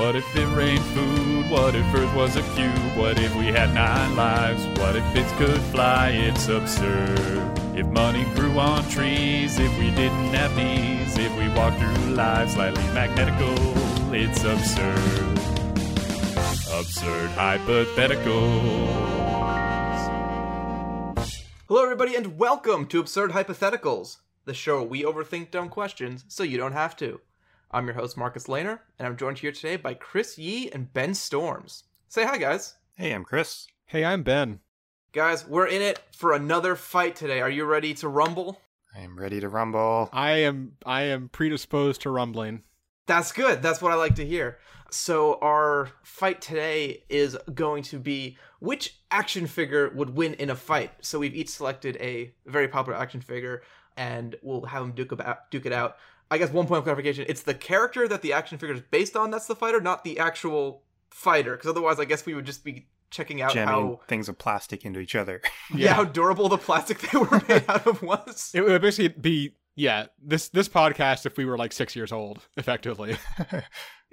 What if it rained food? What if Earth was a cube? What if we had 9 lives? What if it could fly? It's absurd. If money grew on trees, if we didn't have knees, if we walked through life slightly magnetical, it's absurd. Absurd hypotheticals. Hello everybody and welcome to Absurd Hypotheticals, the show where we overthink dumb questions so you don't have to. I'm your host, Marcus Lehner, and I'm joined here today by Chris Yee and Ben Storms. Say hi, guys. Hey, I'm Chris. Hey, I'm Ben. Guys, we're in it for another fight today. Are you ready to rumble? I am ready to rumble. I am predisposed to rumbling. That's good. That's what I like to hear. So our fight today is going to be which action figure would win in a fight. So we've each selected a very popular action figure, and we'll have them duke it out. I guess one point of clarification, it's the character that the action figure is based on that's the fighter, not the actual fighter. Because otherwise, I guess we would just be checking out how things of plastic into each other. Yeah, how durable the plastic they were made out of was. It would basically be, yeah, this podcast if we were like 6 years old, effectively.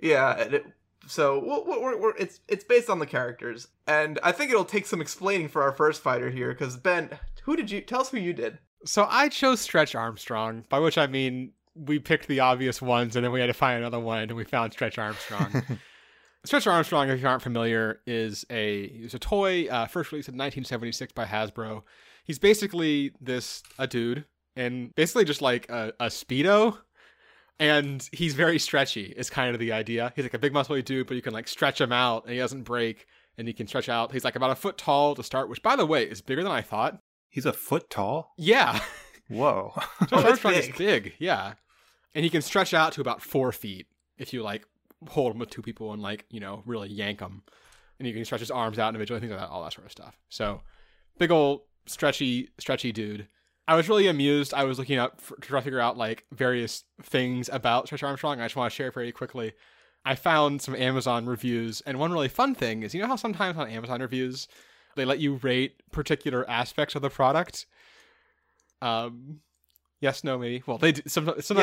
Yeah, so it's based on the characters. And I think it'll take some explaining for our first fighter here, because Ben, tell us who you did. So I chose Stretch Armstrong, by which I mean we picked the obvious ones and then we had to find another one and we found Stretch Armstrong. Stretch Armstrong, if you aren't familiar, is a toy first released in 1976 by Hasbro. He's basically a dude and basically just like a Speedo, and he's very stretchy is kind of the idea. He's like a big muscly dude, but you can like stretch him out and he doesn't break and he can stretch out. He's like about 1 foot tall to start, which by the way is bigger than I thought. He's 1 foot tall? Yeah. Whoa. Stretch Armstrong is big, yeah. And he can stretch out to about 4 feet if you, like, hold him with two people and, like, you know, really yank him. And you can stretch his arms out individually, things like that, all that sort of stuff. So, big old stretchy dude. I was really amused. I was looking up to try to figure out, like, various things about Stretch Armstrong. I just want to share very quickly. I found some Amazon reviews. And one really fun thing is, you know how sometimes on Amazon reviews, they let you rate particular aspects of the product? Yes, no, maybe. Well, they do. Sometimes I'm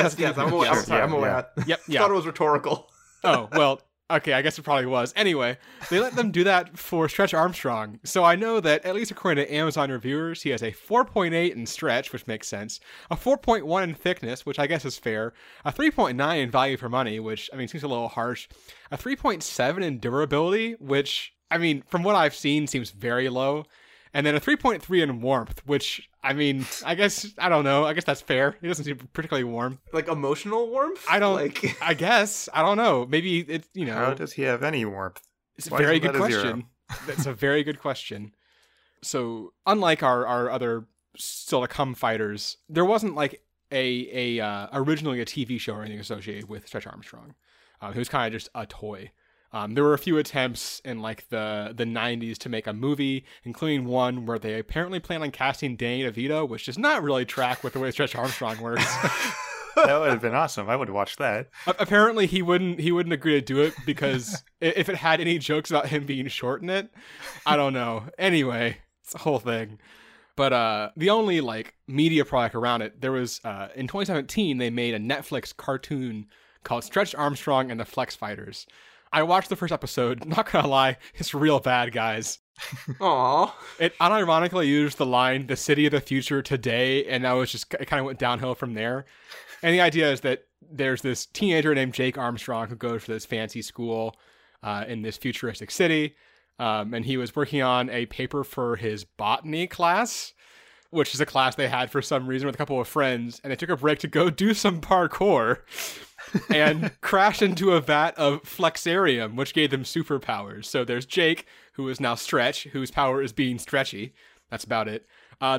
aware. Yes, I'm aware. Yeah. Yep, yeah. I thought it was rhetorical. Oh, well, okay, I guess it probably was. Anyway, they let them do that for Stretch Armstrong. So I know that, at least according to Amazon reviewers, he has a 4.8 in stretch, which makes sense, a 4.1 in thickness, which I guess is fair, a 3.9 in value for money, which, I mean, seems a little harsh, a 3.7 in durability, which, I mean, from what I've seen, seems very low. And then a 3.3 in warmth, which, I mean, I guess, I don't know. I guess that's fair. It doesn't seem particularly warm. Like emotional warmth? I guess. I don't know. Maybe it's, you know. How does he have any warmth? It's a very good question. That's a very good question. So unlike our other still-to-come fighters, there wasn't like originally a TV show or anything associated with Stretch Armstrong. He was kind of just a toy. There were a few attempts in like the 90s to make a movie, including one where they apparently plan on casting Danny DeVito, which does not really track with the way Stretch Armstrong works. That would have been awesome. I would have watched that. Apparently, he wouldn't agree to do it because if it had any jokes about him being short in it, I don't know. Anyway, it's a whole thing. But the only like media product around it, there was in 2017 they made a Netflix cartoon called Stretch Armstrong and the Flex Fighters. I watched the first episode. Not gonna lie, it's real bad, guys. Aww. It unironically used the line, "the city of the future today," and it kind of went downhill from there. And the idea is that there's this teenager named Jake Armstrong who goes to this fancy school in this futuristic city, and he was working on a paper for his botany class, which is a class they had for some reason with a couple of friends, and they took a break to go do some parkour. And crashed into a vat of flexarium, which gave them superpowers. So there's Jake, who is now Stretch, whose power is being stretchy. That's about it.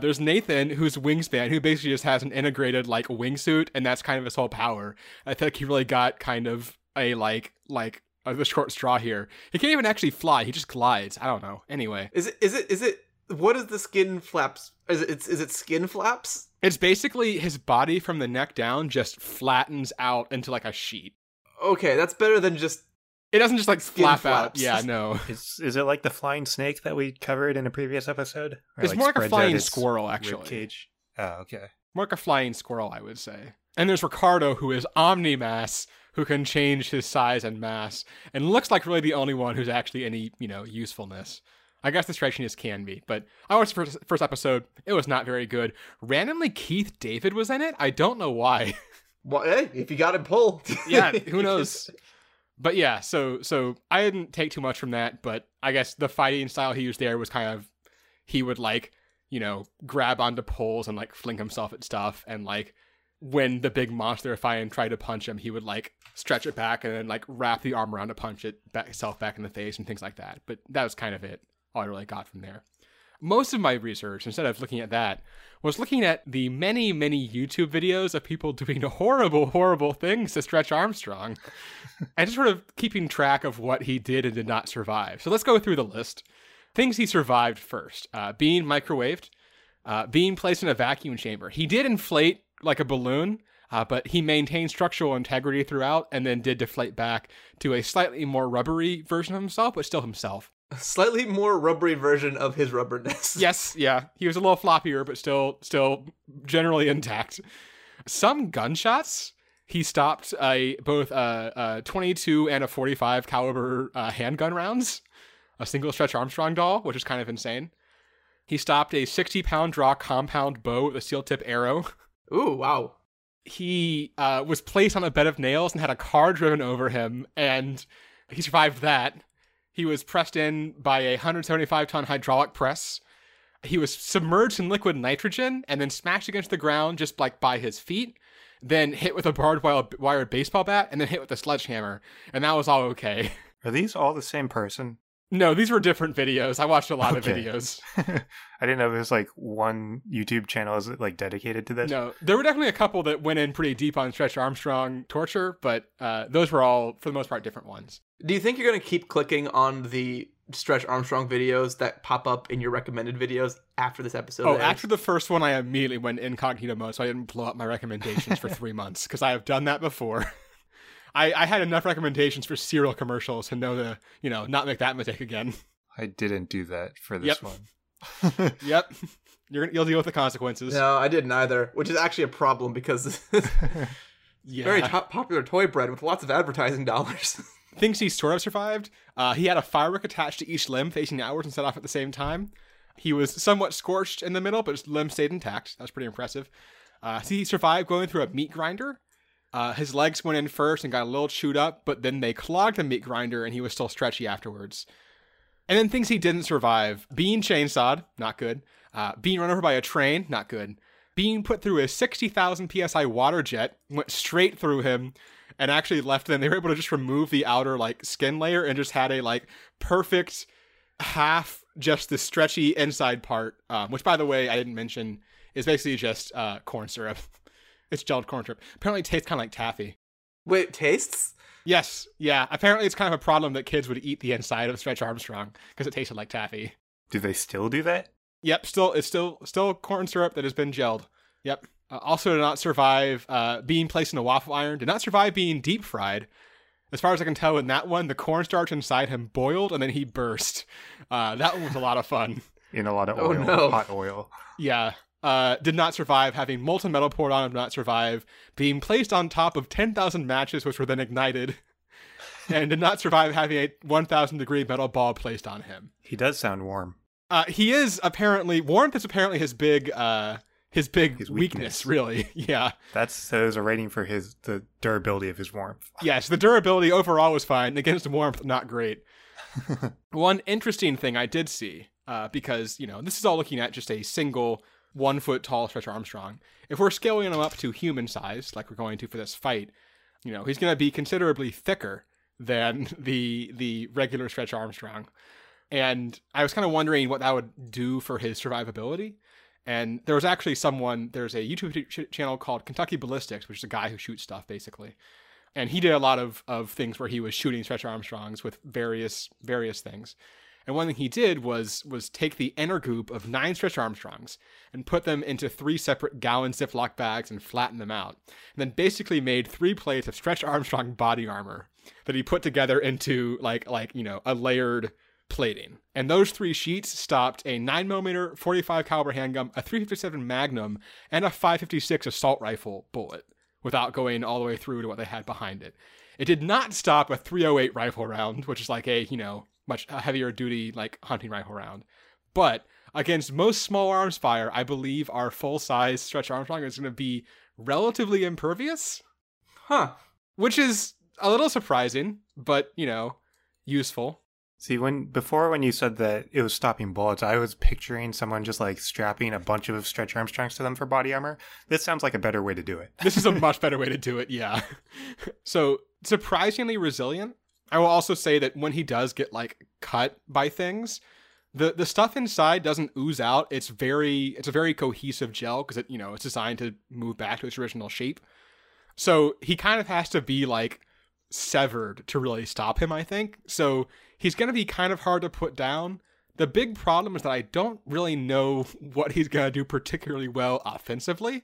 There's Nathan, who's Wingspan, who basically just has an integrated, like, wingsuit, and that's kind of his whole power. I feel like he really got kind of a, the short straw here. He can't even actually fly. He just glides. I don't know. Anyway. Is it, what is the skin flaps? Is it skin flaps? It's basically his body from the neck down just flattens out into like a sheet. Okay, that's better than just... It doesn't just like flap flaps out. Yeah, no. Is it like the flying snake that we covered in a previous episode? Or it's like more like a flying squirrel, actually. Cage. Oh, okay. More like a flying squirrel, I would say. And there's Ricardo, who is Omnimass, who can change his size and mass, and looks like really the only one who's actually any, you know, usefulness. I guess the Stretchiness can be, but I watched the first episode. It was not very good. Randomly, Keith David was in it. I don't know why. Well, hey, if you got him pulled. Yeah, who knows? But yeah, so I didn't take too much from that, but I guess the fighting style he used there was kind of, he would, like, you know, grab onto poles and, like, fling himself at stuff, and, like, when the big monster fighting tried to punch him, he would, like, stretch it back and then, like, wrap the arm around to punch itself back in the face and things like that. But that was kind of it, all I really got from there. Most of my research, instead of looking at that, was looking at the many, many YouTube videos of people doing horrible, horrible things to Stretch Armstrong, and just sort of keeping track of what he did and did not survive. So let's go through the list. Things he survived first. Being microwaved, being placed in a vacuum chamber. He did inflate like a balloon, but he maintained structural integrity throughout and then did deflate back to a slightly more rubbery version of himself, but still himself. A slightly more rubbery version of his rubberness. Yes, yeah. He was a little floppier, but still generally intact. Some gunshots. He stopped both a .22 and a .45 caliber handgun rounds. A single Stretch Armstrong doll, which is kind of insane. He stopped a 60-pound draw compound bow with a steel-tip arrow. Ooh, wow. He was placed on a bed of nails and had a car driven over him, and he survived that. He was pressed in by a 175-ton hydraulic press. He was submerged in liquid nitrogen and then smashed against the ground just like by his feet, then hit with a barbed wire baseball bat, and then hit with a sledgehammer. And that was all okay. Are these all the same person? No, these were different videos. I watched a lot of videos. I didn't know if it was like one YouTube channel is like dedicated to this. No, there were definitely a couple that went in pretty deep on Stretch Armstrong torture, but those were all, for the most part, different ones. Do you think you're going to keep clicking on the Stretch Armstrong videos that pop up in your recommended videos after this episode? Oh, after the first one, I immediately went incognito mode, so I didn't blow up my recommendations for 3 months, because I have done that before. I had enough recommendations for cereal commercials to know to, you know, not make that mistake again. I didn't do that for this one. Yep. You'll deal with the consequences. No, I didn't either, which is actually a problem because it's very popular toy bread with lots of advertising dollars. Things he sort of survived. He had a firework attached to each limb facing outwards and set off at the same time. He was somewhat scorched in the middle, but his limb stayed intact. That's pretty impressive. He survived going through a meat grinder. His legs went in first and got a little chewed up, but then they clogged the meat grinder and he was still stretchy afterwards. And then things he didn't survive. Being chainsawed, not good. Being run over by a train, not good. Being put through a 60,000 PSI water jet, went straight through him and actually left them. They were able to just remove the outer, like, skin layer and just had a, like, perfect half, just the stretchy inside part, which, by the way, I didn't mention, is basically just corn syrup. It's gelled corn syrup. Apparently it tastes kind of like taffy. Wait, it tastes? Yes. Yeah. Apparently it's kind of a problem that kids would eat the inside of Stretch Armstrong because it tasted like taffy. Do they still do that? Yep. It's still corn syrup that has been gelled. Yep. Also did not survive being placed in a waffle iron. Did not survive being deep fried. As far as I can tell in that one, the cornstarch inside him boiled and then he burst. That one was a lot of fun. In a lot of oil. Oh, no. Hot oil. Yeah. Did not survive having molten metal poured on him, did not survive being placed on top of 10,000 matches, which were then ignited, and did not survive having a 1,000 degree metal ball placed on him. He does sound warm. He is apparently, warmth is apparently his weakness, really. Yeah. That was a rating for the durability of his warmth. Yes, the durability overall was fine. Against warmth, not great. One interesting thing I did see, because, you know, this is all looking at just a single 1 foot tall Stretch Armstrong. If we're scaling him up to human size, like we're going to for this fight, you know, he's going to be considerably thicker than the regular Stretch Armstrong. And I was kind of wondering what that would do for his survivability. And there was actually there's a YouTube channel called Kentucky Ballistics, which is a guy who shoots stuff basically. And he did a lot of things where he was shooting Stretch Armstrongs with various things. And one thing he did was take the inner goop of 9 Stretch Armstrongs and put them into 3 separate gallon Ziploc bags and flatten them out. And then basically made 3 plates of Stretch Armstrong body armor that he put together into like you know, a layered plating. And those 3 sheets stopped a 9mm .45 caliber handgun, a .357 Magnum, and a .556 assault rifle bullet without going all the way through to what they had behind it. It did not stop a .308 rifle round, which is like a, you know, much heavier duty, like, hunting rifle round. But against most small arms fire, I believe our full-size Stretch Armstrong is going to be relatively impervious. Huh. Which is a little surprising, but, you know, useful. See, when you said that it was stopping bullets, I was picturing someone just, like, strapping a bunch of Stretch Armstrongs to them for body armor. This sounds like a better way to do it. This is a much better way to do it, yeah. So, surprisingly resilient. I will also say that when he does get, like, cut by things, the stuff inside doesn't ooze out. It's a very cohesive gel because, it, you know, it's designed to move back to its original shape. So, he kind of has to be, like, severed to really stop him, I think. So, he's going to be kind of hard to put down. The big problem is that I don't really know what he's going to do particularly well offensively.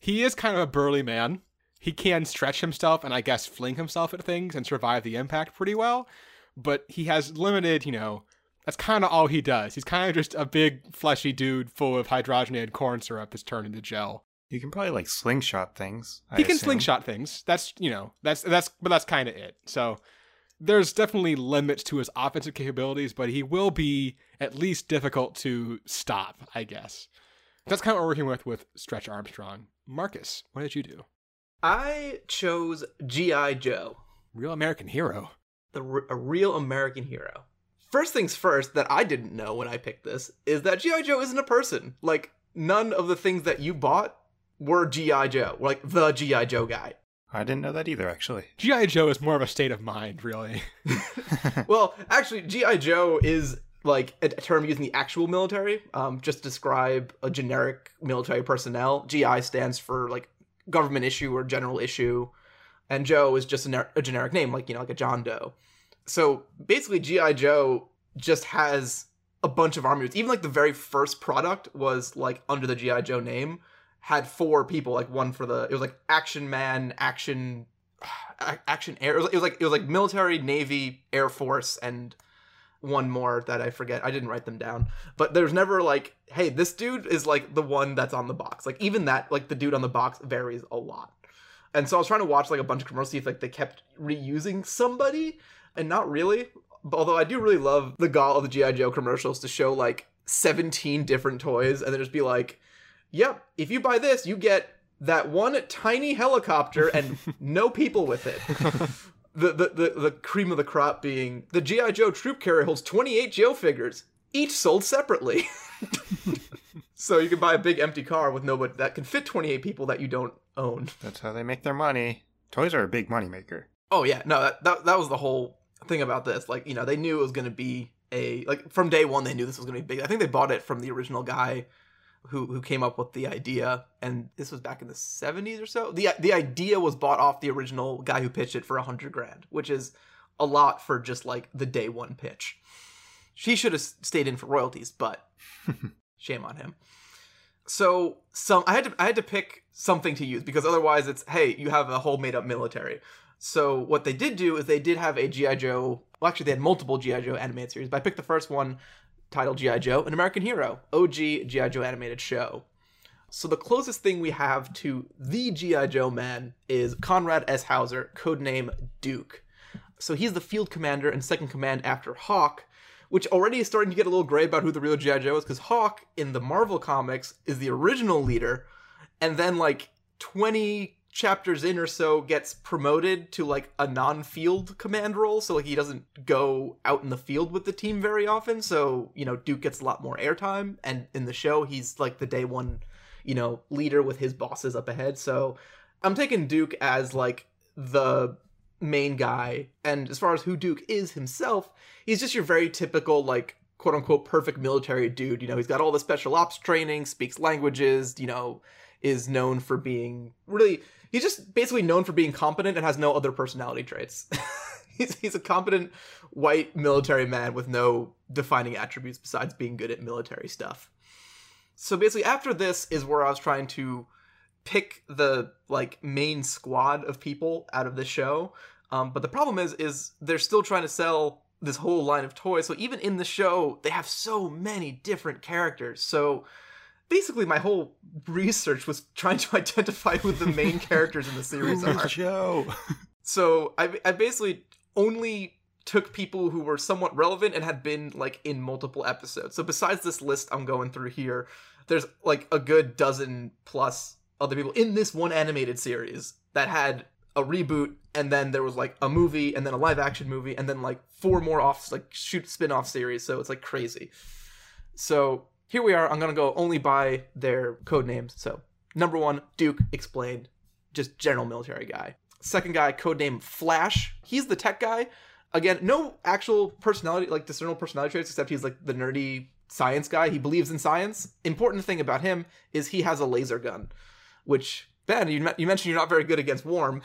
He is kind of a burly man. He can stretch himself and I guess fling himself at things and survive the impact pretty well. But he has limited, you know, that's kind of all he does. He's kind of just a big fleshy dude full of hydrogenated corn syrup is turned into gel. You can probably like slingshot things. Slingshot things. That's, you know, but that's kind of it. So there's definitely limits to his offensive capabilities, but he will be at least difficult to stop, I guess. That's kind of what we're working with Stretch Armstrong. Marcus, what did you do? I chose G.I. Joe. Real American hero. A real American hero. First things first that I didn't know when I picked this is that G.I. Joe isn't a person. Like, none of the things that you bought were G.I. Joe. Like, the G.I. Joe guy. I didn't know that either, actually. G.I. Joe is more of a state of mind, really. Well, actually, G.I. Joe is like a term used in the actual military, just to describe a generic military personnel. G.I. stands for like government issue or general issue, and Joe is just a generic name, like, you know, like a John Doe. So basically, G.I. Joe just has a bunch of army. Even like the very first product was like under the G.I. Joe name. Had four people, like one for the, it was like Action Man, Action Air, it was like military, Navy, Air Force, and one more that I forget. I didn't write them down, but there's never like, hey, this dude is like the one that's on the box. Like even that, like the dude on the box varies a lot. And so I was trying to watch like a bunch of commercials, see if like they kept reusing somebody, and not really. Although I do really love the gall of the G.I. Joe commercials to show like 17 different toys and then just be like, yep, if you buy this, you get that one tiny helicopter and no people with it. The cream of the crop being the G.I. Joe troop carrier holds 28 Joe figures, each sold separately. So you can buy a big empty car with nobody that can fit 28 people that you don't own. That's how they make their money. Toys are a big money maker. Oh yeah, no, that was the whole thing about this. Like, you know, they knew it was going to be a, like from day one they knew this was going to be big. I think they bought it from the original guy who came up with the idea, and this was back in the 70s or so. The idea was bought off the original guy who pitched it for $100,000, which is a lot for just like the day one pitch. She should have stayed in for royalties, but shame on him. So I had to pick something to use, because otherwise it's, hey, you have a whole made up military. So what they did do is they did have a G.I. Joe, well actually they had multiple G.I. Joe animated series, but I picked the first one, titled G.I. Joe, An American Hero, OG G.I. Joe animated show. So the closest thing we have to the G.I. Joe man is Conrad S. Hauser, codename Duke. So he's the field commander and second command after Hawk, which already is starting to get a little gray about who the real G.I. Joe is, because Hawk in the Marvel comics is the original leader, and then like 20 chapters in or so gets promoted to like a non-field command role, so like he doesn't go out in the field with the team very often. So, you know, Duke gets a lot more airtime, and in the show he's like the day one, you know, leader with his bosses up ahead. So I'm taking Duke as like the main guy. And as far as who Duke is himself, he's just your very typical like quote-unquote perfect military dude. You know, he's got all the special ops training, speaks languages, you know, is known for being really, he's just basically known for being competent and has no other personality traits. He's a competent white military man with no defining attributes besides being good at military stuff. So basically after this is where I was trying to pick the like main squad of people out of the show. But the problem is they're still trying to sell this whole line of toys. So even in the show, they have so many different characters. So basically, my whole research was trying to identify who the main characters in the series are. Who is Joe? So I basically only took people who were somewhat relevant and had been, like, in multiple episodes. So besides this list I'm going through here, there's, like, a good dozen plus other people in this one animated series that had a reboot, and then there was, like, a movie, and then a live-action movie, and then, like, four more spin-off series, so it's, like, crazy. So here we are. I'm gonna go only by their code names. So number one, Duke, explained, just general military guy. Second guy, codename Flash. He's the tech guy. Again, no actual personality, like discernible personality traits, except he's like the nerdy science guy. He believes in science. Important thing about him is he has a laser gun, which, Ben, you mentioned you're not very good against warm.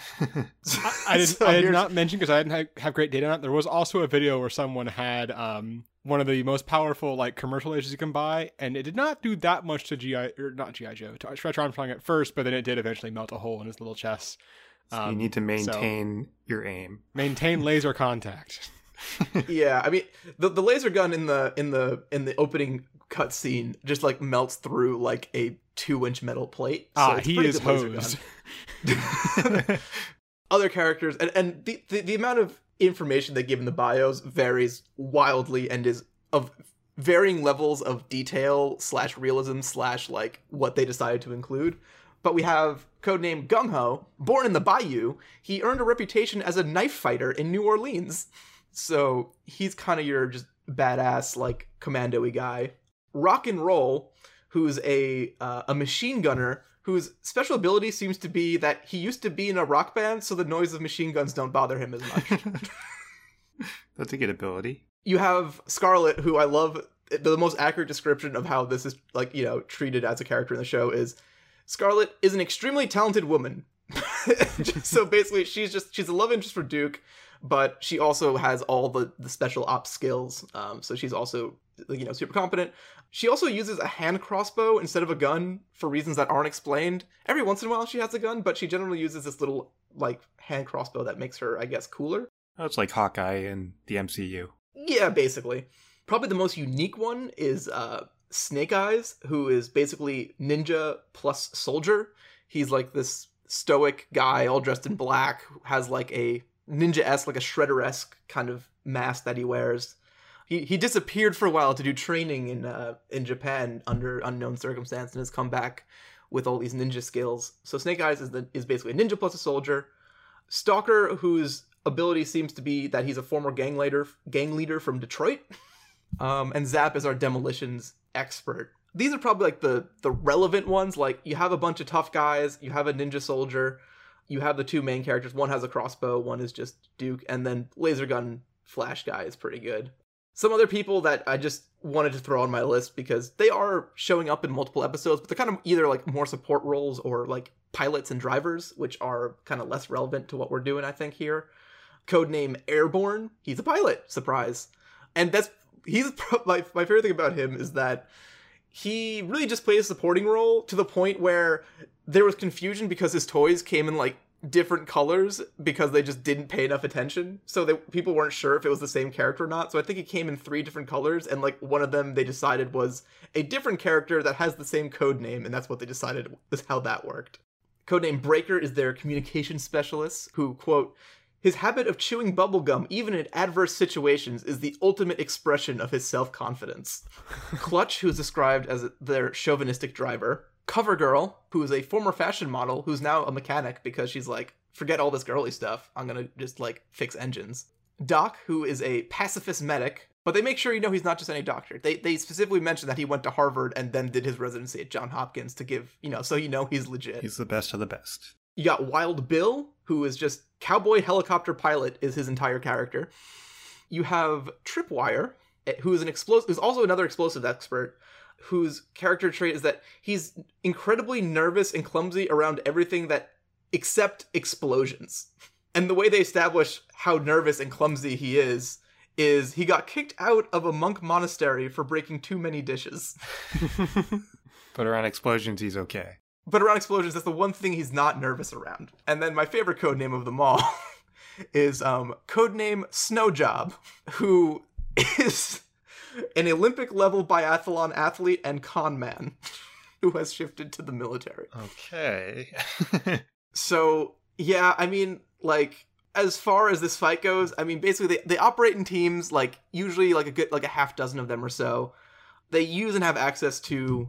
I did not mention because I didn't have great data on it. There was also a video where someone had one of the most powerful, like, commercial lasers you can buy, and it did not do that much to not G.I. Joe, to Stretch Armstrong at first, but then it did eventually melt a hole in his little chest. So you need to maintain your aim. Maintain laser contact. Yeah, I mean, the laser gun in the opening cutscene just, like, melts through, like, a 2-inch metal plate. So he is hosed. Other characters, and the amount of information they give in the bios varies wildly and is of varying levels of detail / realism / like what they decided to include. But we have codename Gung-Ho, born in the Bayou. He earned a reputation as a knife fighter in New Orleans. So he's kind of your just badass, like, commando-y guy. Rock and Roll, who's a machine gunner whose special ability seems to be that he used to be in a rock band, so the noise of machine guns don't bother him as much. That's a good ability. You have Scarlett, who I love. The most accurate description of how this is, like, you know, treated as a character in the show is... Scarlett is an extremely talented woman. So basically, she's a love interest for Duke, but she also has all the special ops skills. So she's also, you know, super competent. She also uses a hand crossbow instead of a gun for reasons that aren't explained. Every once in a while, she has a gun, but she generally uses this little, like, hand crossbow that makes her, I guess, cooler. Oh, it's like Hawkeye in the MCU. Yeah, basically. Probably the most unique one is... Snake Eyes, who is basically ninja plus soldier. He's like this stoic guy, all dressed in black, who has like a ninja-esque, like a Shredder-esque kind of mask that he wears. He disappeared for a while to do training in Japan under unknown circumstance and has come back with all these ninja skills. So Snake Eyes is basically a ninja plus a soldier. Stalker, whose ability seems to be that he's a former gang leader from Detroit. And Zap is our demolitions expert. These are probably like the relevant ones. Like, you have a bunch of tough guys, you have a ninja soldier, you have the two main characters. One has a crossbow, one is just Duke, and then laser gun Flash guy is pretty good. Some other people that I just wanted to throw on my list because they are showing up in multiple episodes, but they're kind of either like more support roles or like pilots and drivers, which are kind of less relevant to what we're doing, I think, here. Codename Airborne, he's a pilot, surprise. And that's... my favorite thing about him is that he really just plays a supporting role to the point where there was confusion because his toys came in, like, different colors because they just didn't pay enough attention. So people weren't sure if it was the same character or not. So I think he came in 3 different colors, and, like, one of them they decided was a different character that has the same code name, and that's what they decided was how that worked. Codename Breaker is their communication specialist who, quote... His habit of chewing bubblegum, even in adverse situations, is the ultimate expression of his self-confidence. Clutch, who is described as their chauvinistic driver. Covergirl, who is a former fashion model, who's now a mechanic because she's like, forget all this girly stuff, I'm gonna just, like, fix engines. Doc, who is a pacifist medic, but they make sure you know he's not just any doctor. They specifically mention that he went to Harvard and then did his residency at Johns Hopkins to give, you know, so you know he's legit. He's the best of the best. You got Wild Bill, who is just cowboy helicopter pilot is his entire character. You have Tripwire, who is who's also another explosive expert, whose character trait is that he's incredibly nervous and clumsy around everything except explosions. And the way they establish how nervous and clumsy he is he got kicked out of a monk monastery for breaking too many dishes. But around explosions, he's okay. But around explosions, that's the one thing he's not nervous around. And then my favorite codename of them all is codename Snowjob, who is an Olympic-level biathlon athlete and con man who has shifted to the military. Okay. So, yeah, I mean, like, as far as this fight goes, I mean, basically they operate in teams, like usually like a good like a half dozen of them or so. They use and have access to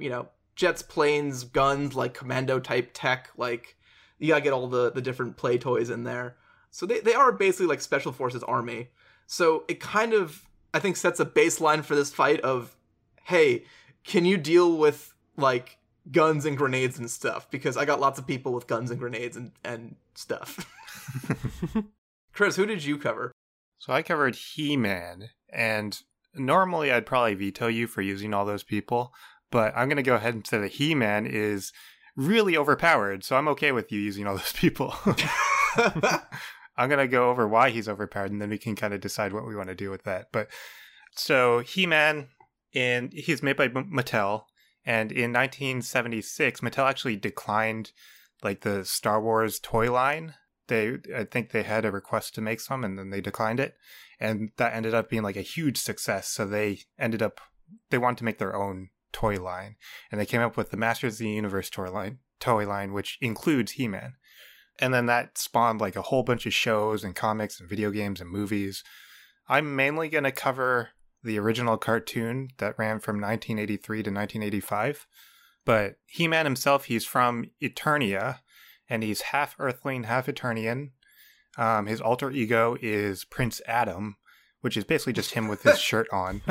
you know, jets, planes, guns, like commando type tech. Like you gotta get all the different play toys in there. So they are basically like Special Forces Army. So it kind of, I think, sets a baseline for this fight of, hey, can you deal with like guns and grenades and stuff? Because I got lots of people with guns and grenades and stuff. Chris, who did you cover? So I covered He-Man, and normally I'd probably veto you for using all those people, but I'm going to go ahead and say that He-Man is really overpowered, so I'm okay with you using all those people. I'm going to go over why he's overpowered, and then we can kind of decide what we want to do with that. But so He-Man, and he's made by Mattel, and in 1976, Mattel actually declined like the Star Wars toy line. I think they had a request to make some, and then they declined it. And that ended up being like a huge success. So they wanted to make their own toy line. And they came up with the Masters of the Universe toy line, which includes He-Man. And then that spawned like a whole bunch of shows and comics and video games and movies. I'm mainly going to cover the original cartoon that ran from 1983 to 1985. But He-Man himself, he's from Eternia, and he's half Earthling, half Eternian. His alter ego is Prince Adam, which is basically just him with his shirt on.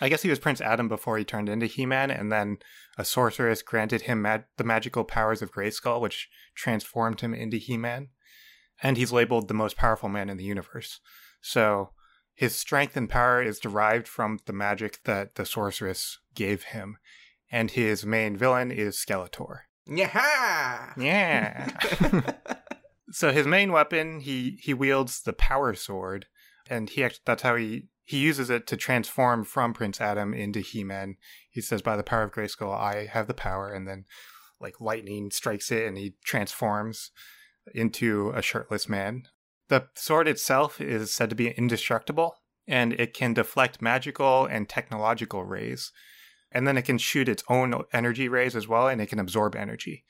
I guess he was Prince Adam before he turned into He-Man, and then a sorceress granted him the magical powers of Grayskull, which transformed him into He-Man. And he's labeled the most powerful man in the universe. So his strength and power is derived from the magic that the sorceress gave him. And his main villain is Skeletor. Yeah! Yeah! So his main weapon, he wields the power sword. And that's how he uses it to transform from Prince Adam into He-Man. He says, by the power of Grayskull, I have the power. And then like lightning strikes it and he transforms into a shirtless man. The sword itself is said to be indestructible, and it can deflect magical and technological rays. And then it can shoot its own energy rays as well, and it can absorb energy.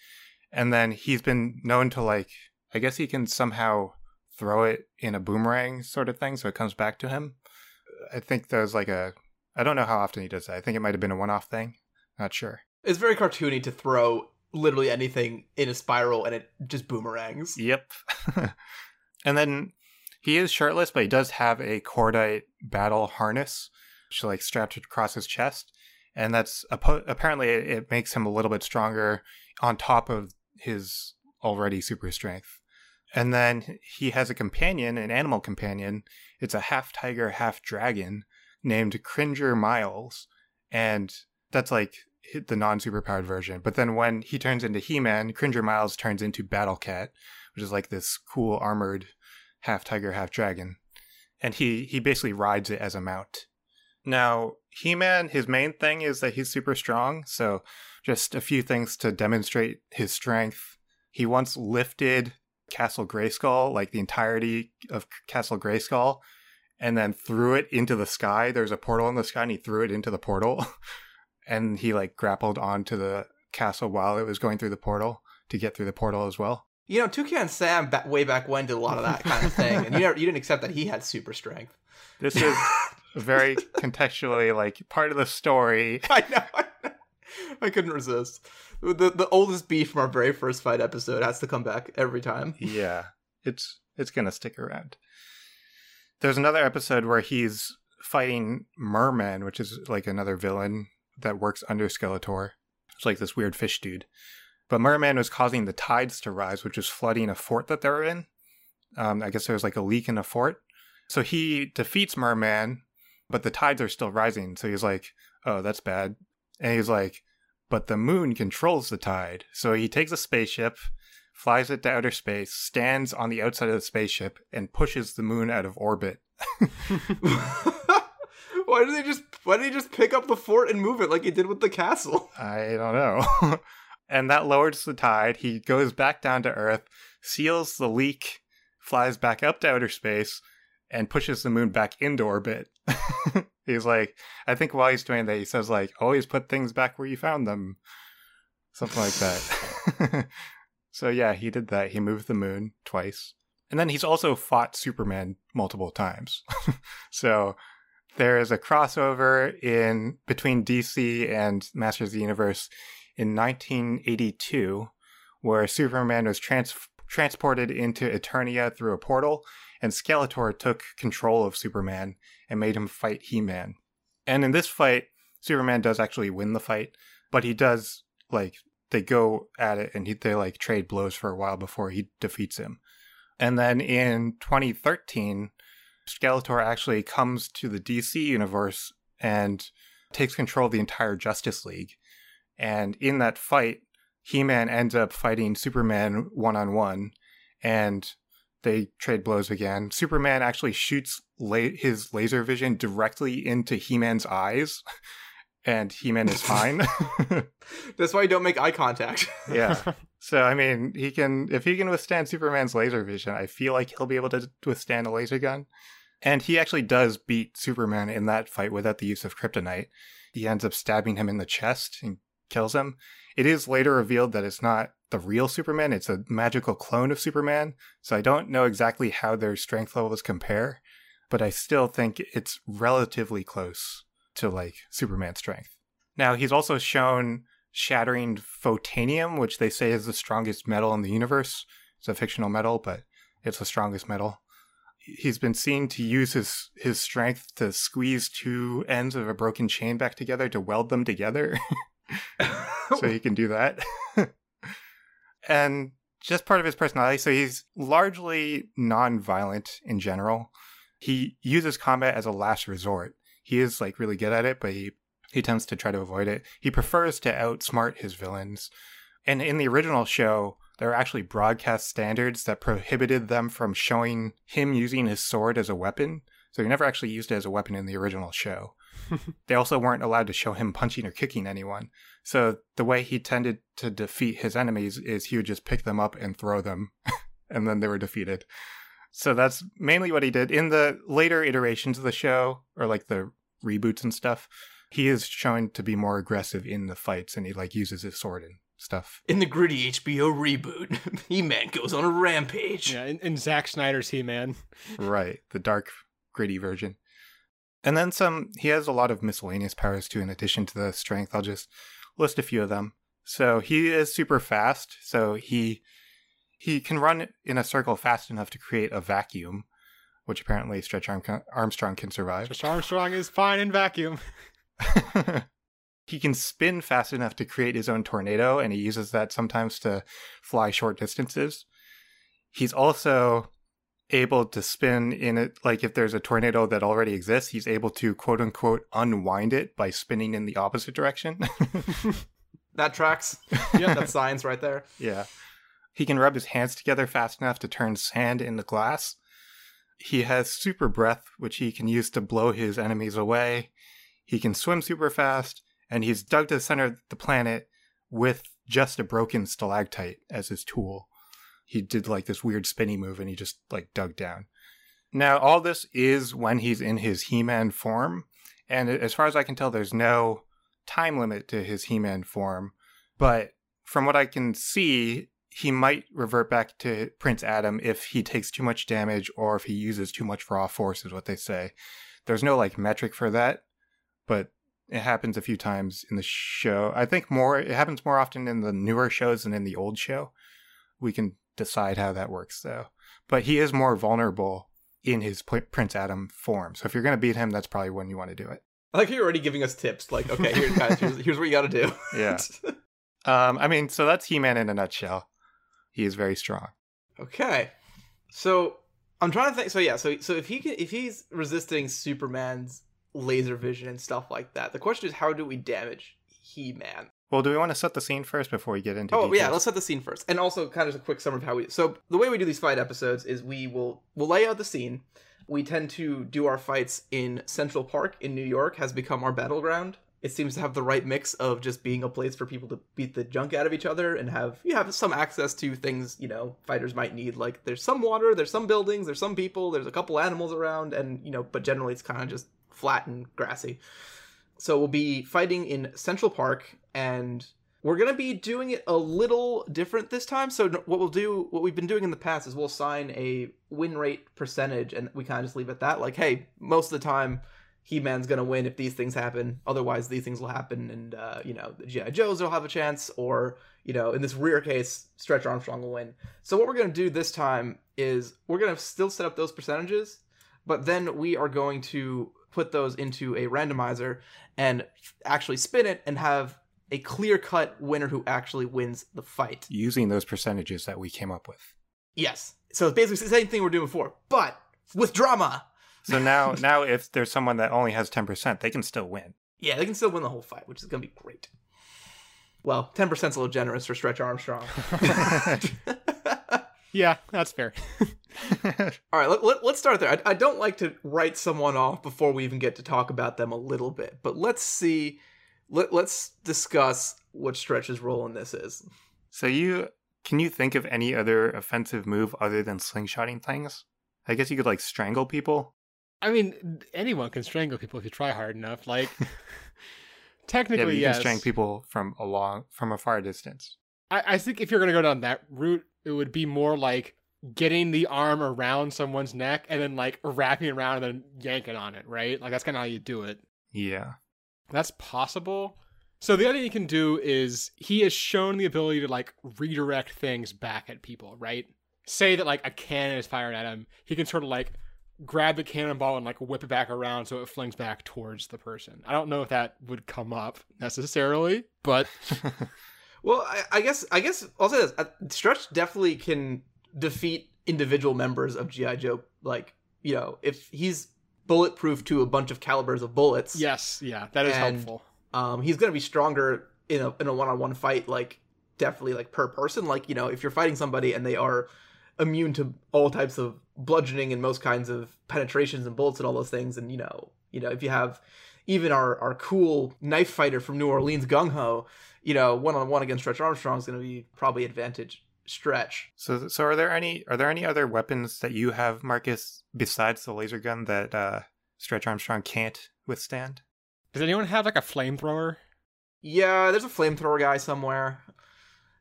And then he's been known to, like, I guess he can somehow throw it in a boomerang sort of thing, so it comes back to him. I think there's like I don't know how often he does that. I think it might have been a one-off thing. Not sure. It's very cartoony to throw literally anything in a spiral, and it just boomerangs. Yep. And then he is shirtless, but he does have a cordite battle harness, which like strapped across his chest. And that's apparently it makes him a little bit stronger on top of his already super strength. And then he has a companion, an animal companion. It's a half tiger, half dragon named Cringer Miles. And that's like the non-superpowered version. But then when he turns into He-Man, Cringer Miles turns into Battle Cat, which is like this cool armored half tiger, half dragon. And he basically rides it as a mount. Now, He-Man, his main thing is that he's super strong. So just a few things to demonstrate his strength. He once lifted Castle Grayskull, like the entirety of Castle Grayskull, and then threw it into the sky. There's a portal in the sky, and he threw it into the portal. And he like grappled onto the castle while it was going through the portal to get through the portal as well. You know, Toucan Sam way back when did a lot of that kind of thing, and you didn't accept that he had super strength. This is very contextually like part of the story. I know. I couldn't resist. The oldest beef from our very first fight episode has to come back every time. Yeah, it's gonna stick around. There's another episode where he's fighting Merman, which is like another villain that works under Skeletor. It's like this weird fish dude. But Merman was causing the tides to rise, which was flooding a fort that they were in. I guess there was like a leak in a fort. So he defeats Merman, but the tides are still rising. So he's like, oh, that's bad. And he's like, but the moon controls the tide. So he takes a spaceship, flies it to outer space, stands on the outside of the spaceship, and pushes the moon out of orbit. Why did he just pick up the fort and move it like he did with the castle? I don't know. And that lowers the tide. He goes back down to Earth, seals the leak, flies back up to outer space, and pushes the moon back into orbit. He's like, I think while he's doing that, he says, like, always put things back where you found them. Something like that. So yeah, he did that. He moved the moon twice. And then he's also fought Superman multiple times. So there is a crossover in between DC and Masters of the Universe in 1982 where Superman was transported into Eternia through a portal, and Skeletor took control of Superman and made him fight He-Man. And in this fight, Superman does actually win the fight, but he does, like, they go at it and they, like, trade blows for a while before he defeats him. And then in 2013, Skeletor actually comes to the DC universe and takes control of the entire Justice League. And in that fight, He-Man ends up fighting Superman one-on-one, and they trade blows again. Superman actually shoots his laser vision directly into He-Man's eyes, and He-Man is fine. That's why you don't make eye contact. Yeah. So, I mean, if he can withstand Superman's laser vision, I feel like he'll be able to withstand a laser gun. And he actually does beat Superman in that fight without the use of kryptonite. He ends up stabbing him in the chest and kills him. It is later revealed that it's not the real Superman. It's a magical clone of Superman. So I don't know exactly how their strength levels compare, but I still think it's relatively close to, like, Superman's strength. Now, he's also shown shattering photanium, which they say is the strongest metal in the universe. It's a fictional metal, but it's the strongest metal. He's been seen to use his strength to squeeze two ends of a broken chain back together to weld them together. So he can do that. And just part of his personality, so he's largely non-violent in general. He uses combat as a last resort. He is, like, really good at it, but he tends to try to avoid it. He prefers to outsmart his villains. And in the original show, there were actually broadcast standards that prohibited them from showing him using his sword as a weapon. So he never actually used it as a weapon in the original show. They also weren't allowed to show him punching or kicking anyone. So the way he tended to defeat his enemies is he would just pick them up and throw them, and then they were defeated. So that's mainly what he did. In the later iterations of the show, or, like, the reboots and stuff, he is shown to be more aggressive in the fights, and he, like, uses his sword and stuff. In the gritty HBO reboot, He-Man goes on a rampage. Yeah, in Zack Snyder's He-Man. Right, the dark, gritty version. And then he has a lot of miscellaneous powers too, in addition to the strength. I'll just list a few of them. So he is super fast. So he can run in a circle fast enough to create a vacuum, which apparently Stretch Armstrong can survive. Stretch Armstrong is fine in vacuum. He can spin fast enough to create his own tornado, and he uses that sometimes to fly short distances. He's also able to spin in it, like, if there's a tornado that already exists, he's able to, quote unquote, unwind it by spinning in the opposite direction. That tracks. Yeah, that's science right there. Yeah. He can rub his hands together fast enough to turn sand into glass. He has super breath, which he can use to blow his enemies away. He can swim super fast, and he's dug to the center of the planet with just a broken stalactite as his tool. He did, like, this weird spinny move, and he just, like, dug down. Now, all this is when he's in his He-Man form, and as far as I can tell, there's no time limit to his He-Man form, but from what I can see, he might revert back to Prince Adam if he takes too much damage or if he uses too much raw force, is what they say. There's no, like, metric for that, but it happens a few times in the show. I think it happens more often in the newer shows than in the old show. We can decide how that works, though. But he is more vulnerable in his Prince Adam form. So if you're going to beat him, that's probably when you want to do it. I like how you're already giving us tips. Like, okay, here, guys, here's what you got to do. Yeah. I mean, so that's He-Man in a nutshell. He is very strong. Okay. So I'm trying to think. So yeah, so if he's resisting Superman's laser vision and stuff like that, the question is, how do we damage He-Man? Well, do we want to set the scene first before we get into details? Oh, yeah, let's set the scene first. And also kind of just a quick summary of how we... So the way we do these fight episodes is we'll lay out the scene. We tend to do our fights in Central Park in New York, has become our battleground. It seems to have the right mix of just being a place for people to beat the junk out of each other and you have some access to things, you know, fighters might need. Like, there's some water, there's some buildings, there's some people, there's a couple animals around, and, you know, but generally it's kind of just flat and grassy. So we'll be fighting in Central Park, and We're going to be doing it a little different this time. So what we'll do, what we've been doing in the past is we'll assign a win rate percentage and we kind of just leave it at that. Like, hey, most of the time He-Man's going to win if these things happen. Otherwise, these things will happen and, you know, the G.I. Joes will have a chance or, you know, in this rare case, Stretch Armstrong will win. So what we're going to do this time is we're going to still set up those percentages, but then we are going to put those into a randomizer and actually spin it and have a clear-cut winner who actually wins the fight. Using those percentages that we came up with. Yes. So it's basically the same thing we're doing before, but with drama. So now if there's someone that only has 10%, they can still win. Yeah, they can still win the whole fight, which is going to be great. Well, 10%'s a little generous for Stretch Armstrong. Yeah, that's fair. All right, let's start there. I don't like to write someone off before we even get to talk about them a little bit, but let's see. Let's discuss what Stretch's role in this is. So can you think of any other offensive move other than slingshotting things? I guess you could, like, strangle people. I mean, anyone can strangle people if you try hard enough. Like, technically, yeah, but you yes. can strangle people from a far distance. I think if you're going to go down that route, it would be more like getting the arm around someone's neck and then, like, wrapping it around and then yanking on it, right? Like, that's kind of how you do it. Yeah. That's possible. So the other thing you can do is he has shown the ability to, like, redirect things back at people, right? Say that, like, a cannon is firing at him. He can sort of, like, grab the cannonball and, like, whip it back around so it flings back towards the person. I don't know if that would come up necessarily, but well, I guess I'll say this. Stretch definitely can defeat individual members of G.I. Joe, like, you know, if he's bulletproof to a bunch of calibers of bullets. Yes, yeah, that is helpful. He's going to be stronger in a one-on-one fight, like, definitely, like, per person. Like, you know, if you're fighting somebody and they are immune to all types of bludgeoning and most kinds of penetrations and bullets and all those things, and you know if you have even our cool knife fighter from New Orleans, Gung-Ho, you know, one-on-one against Stretch Armstrong is going to be probably advantage Stretch. So are there any other weapons that you have, Marcus, besides the laser gun that Stretch Armstrong can't withstand? Does anyone have, like, a flamethrower? Yeah, there's a flamethrower guy somewhere.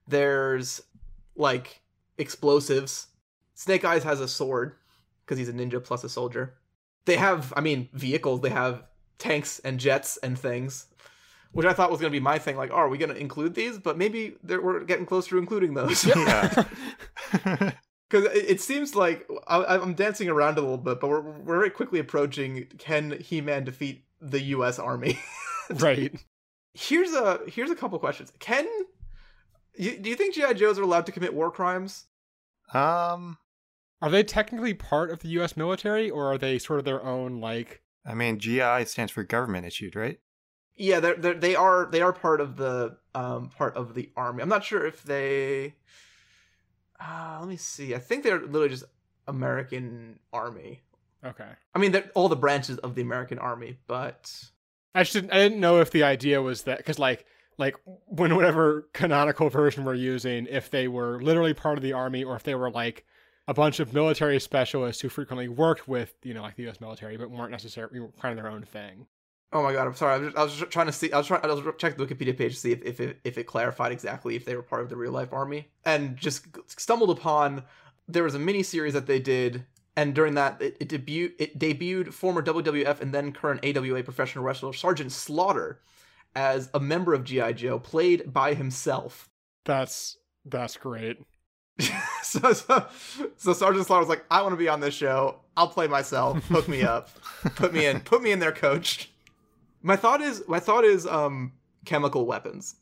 There's, like, explosives. Snake Eyes has a sword because he's a ninja plus a soldier. They have, I mean, vehicles. They have tanks and jets and things, which I thought was going to be my thing. Like, oh, are we going to include these? But maybe we're getting close to including those. Because it seems like I'm dancing around a little bit, but we're very quickly approaching, can He-Man defeat the U.S. Army? Right. Here's a couple questions. Do you think G.I. Joes are allowed to commit war crimes? Are they technically part of the U.S. military, or are they sort of their own, like... I mean, GI stands for government issued, right? Yeah, they are part of the army. I'm not sure if they... let me see. I think they're literally just American Army. Okay. I mean, they're all the branches of the American Army, but... I didn't know if the idea was that... Because, like whatever canonical version we're using, if they were literally part of the army or if they were, like, a bunch of military specialists who frequently worked with, you know, like, the U.S. military, but weren't necessarily kind of their own thing. Oh my God, I'm sorry. I was just trying to see. I was checking the Wikipedia page to see if it clarified exactly if they were part of the real life army, and just stumbled upon there was a mini series that they did. And during that, it debuted former WWF and then current AWA professional wrestler Sergeant Slaughter as a member of G.I. Joe, played by himself. That's great. So Sergeant Slaughter was like, I want to be on this show. I'll play myself. Hook me up. Put me in there, coach. My thought is chemical weapons.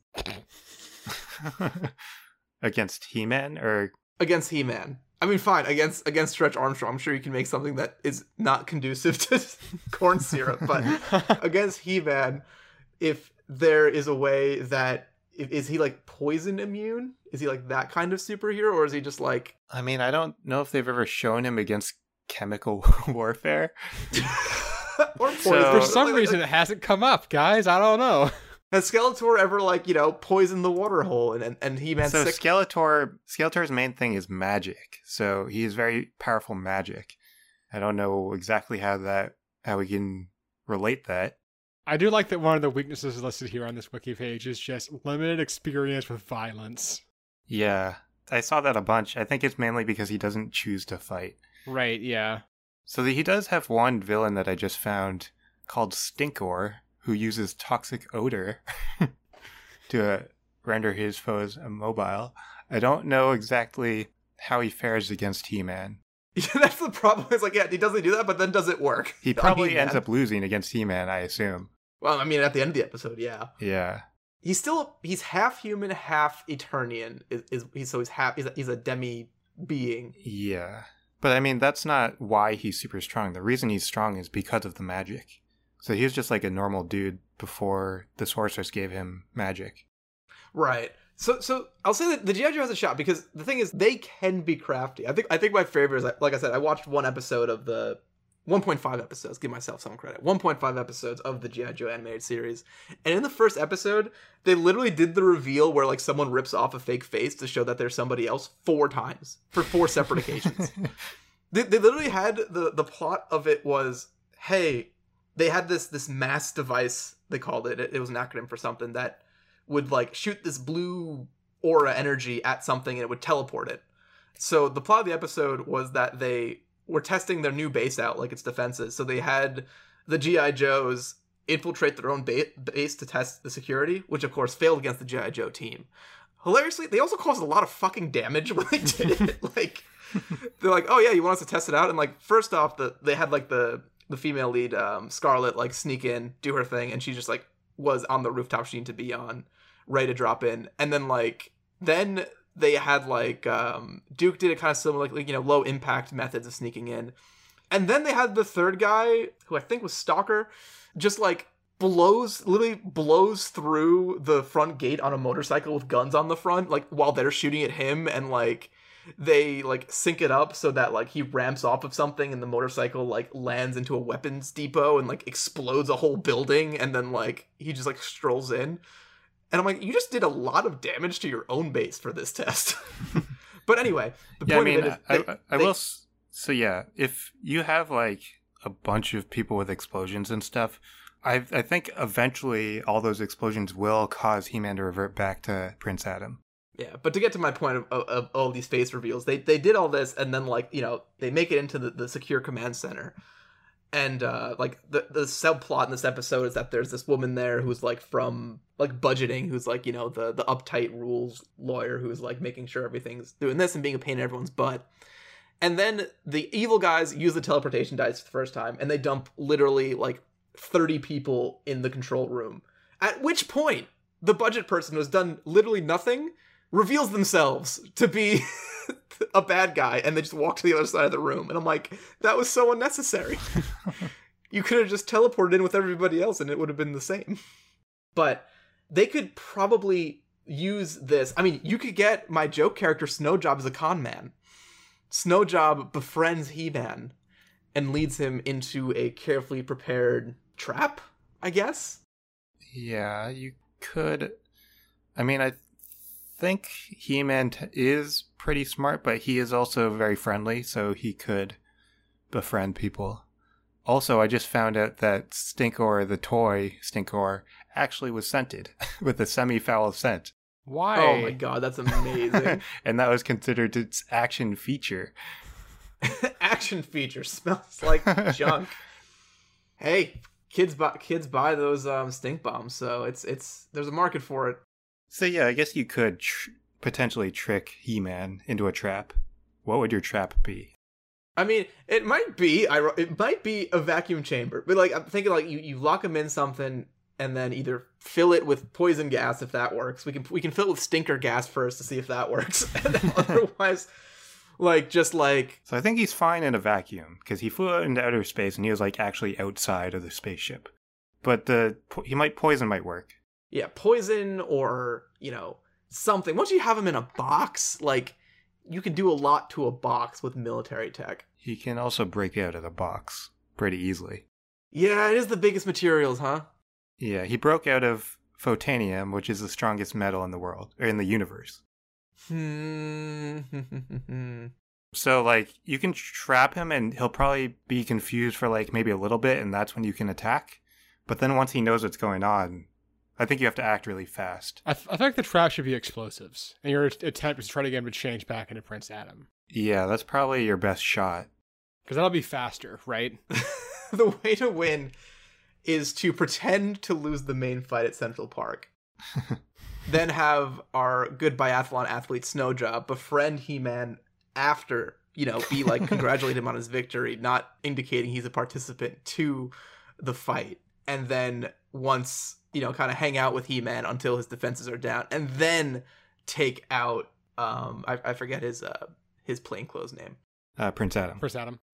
Against He-Man or against He-Man. I mean, fine, against Stretch Armstrong. I'm sure you can make something that is not conducive to corn syrup, but against He-Man, if there is a way that, is he, like, poison immune? Is he, like, that kind of superhero, or is he just, like... I mean, I don't know if they've ever shown him against chemical warfare. Or poison. So, for some reason, it hasn't come up, guys. I don't know. Has Skeletor ever, like, you know, poisoned the water hole and He-Man's so sick? Skeletor's main thing is magic. So he is very powerful magic. I don't know exactly how we can relate that. I do like that one of the weaknesses listed here on this wiki page is just limited experience with violence. Yeah, I saw that a bunch. I think it's mainly because he doesn't choose to fight. Right, yeah. So he does have one villain that I just found called Stinkor, who uses toxic odor to render his foes immobile. I don't know exactly how he fares against He-Man. Yeah, that's the problem. It's like, yeah, he doesn't do that, but then does it work? He probably ends up losing against He-Man, I assume. Well, I mean, at the end of the episode, yeah. Yeah. He's still, he's half human, half Eternian. He's a demi-being. Yeah. But I mean, that's not why he's super strong. The reason he's strong is because of the magic. So he was just like a normal dude before the Sorceress gave him magic. Right. So I'll say that the G.I. Joe has a shot, because the thing is, they can be crafty. I think my favorite is, like I said, I watched one episode of the 1.5 episodes, give myself some credit, 1.5 episodes of the G.I. Joe animated series. And in the first episode, they literally did the reveal where, like, someone rips off a fake face to show that they're somebody else 4 times for 4 separate occasions. They literally had the plot of it was, hey, they had this mass device, they called it. It was an acronym for something that would, like, shoot this blue aura energy at something and it would teleport it. So the plot of the episode was that they were testing their new base out, like its defenses. So they had the G.I. Joes infiltrate their own base to test the security, which of course failed against the G.I. Joe team. Hilariously, they also caused a lot of fucking damage when they did it. Like, they're like, oh yeah, you want us to test it out? And, like, first off, they had, like, the female lead, Scarlett, like, sneak in, do her thing, and she just, like, was on the rooftop she needed to be on, ready to drop in. And then, like, then they had, like, Duke did a kind of similar, like, you know, low impact methods of sneaking in. And then they had the third guy, who I think was Stalker, just, like, literally blows through the front gate on a motorcycle with guns on the front, like, while they're shooting at him. And, like, they, like, sync it up so that, like, he ramps off of something and the motorcycle, like, lands into a weapons depot and, like, explodes a whole building. And then, like, he just, like, strolls in. And I'm like, you just did a lot of damage to your own base for this test. But anyway, the point of it is... So, if you have, like, a bunch of people with explosions and stuff, I think eventually all those explosions will cause He-Man to revert back to Prince Adam. Yeah, but to get to my point of all these face reveals, they did all this, and then, like, you know, they make it into the secure command center. And, like, the subplot in this episode is that there's this woman there who's, like, from, like, budgeting, who's, like, you know, the uptight rules lawyer who's, like, making sure everything's doing this and being a pain in everyone's butt. And then the evil guys use the teleportation dice for the first time, and they dump literally, like, 30 people in the control room. At which point, the budget person who's done literally nothing reveals themselves to be... a bad guy, and they just walk to the other side of the room, and I'm like, that was so unnecessary. You could have just teleported in with everybody else and it would have been the same. But they could probably use this. I mean, you could get my joke character Snowjob as a con man. Snowjob befriends He-Man and leads him into a carefully prepared trap, I guess. Yeah, you could. I mean, I think He-Man is pretty smart, but he is also very friendly, so he could befriend people. Also, I just found out that Stinkor, the toy Stinkor, actually was scented with a semi-foul scent. Why? Oh my god, that's amazing. And that was considered its action feature. Action feature smells like junk. Hey, kids buy those stink bombs, so it's there's a market for it. So yeah, I guess you could potentially trick He-Man into a trap. What would your trap be? I mean, it might be a vacuum chamber. But, like, I'm thinking, like, you lock him in something and then either fill it with poison gas if that works. We can fill it with stinker gas first to see if that works. And then otherwise, like, just like. So I think he's fine in a vacuum because he flew out into outer space and he was, like, actually outside of the spaceship. But poison might work. Yeah, poison or, you know, something. Once you have him in a box, like, you can do a lot to a box with military tech. He can also break out of the box pretty easily. Yeah, it is the biggest materials, huh? Yeah, he broke out of photanium, which is the strongest metal in the world, or in the universe. So, like, you can trap him and he'll probably be confused for, like, maybe a little bit, and that's when you can attack. But then once he knows what's going on, I think you have to act really fast. I think the trap should be explosives, and your attempt is to try to get him to change back into Prince Adam. Yeah, that's probably your best shot. Because that'll be faster, right? The way to win is to pretend to lose the main fight at Central Park. Then have our good biathlon athlete Snowjob befriend He-Man after, you know, be like, congratulate him on his victory, not indicating he's a participant to the fight. And then once, you know, kind of hang out with He-Man until his defenses are down, and then take out, I forget his plainclothes name. Prince Adam.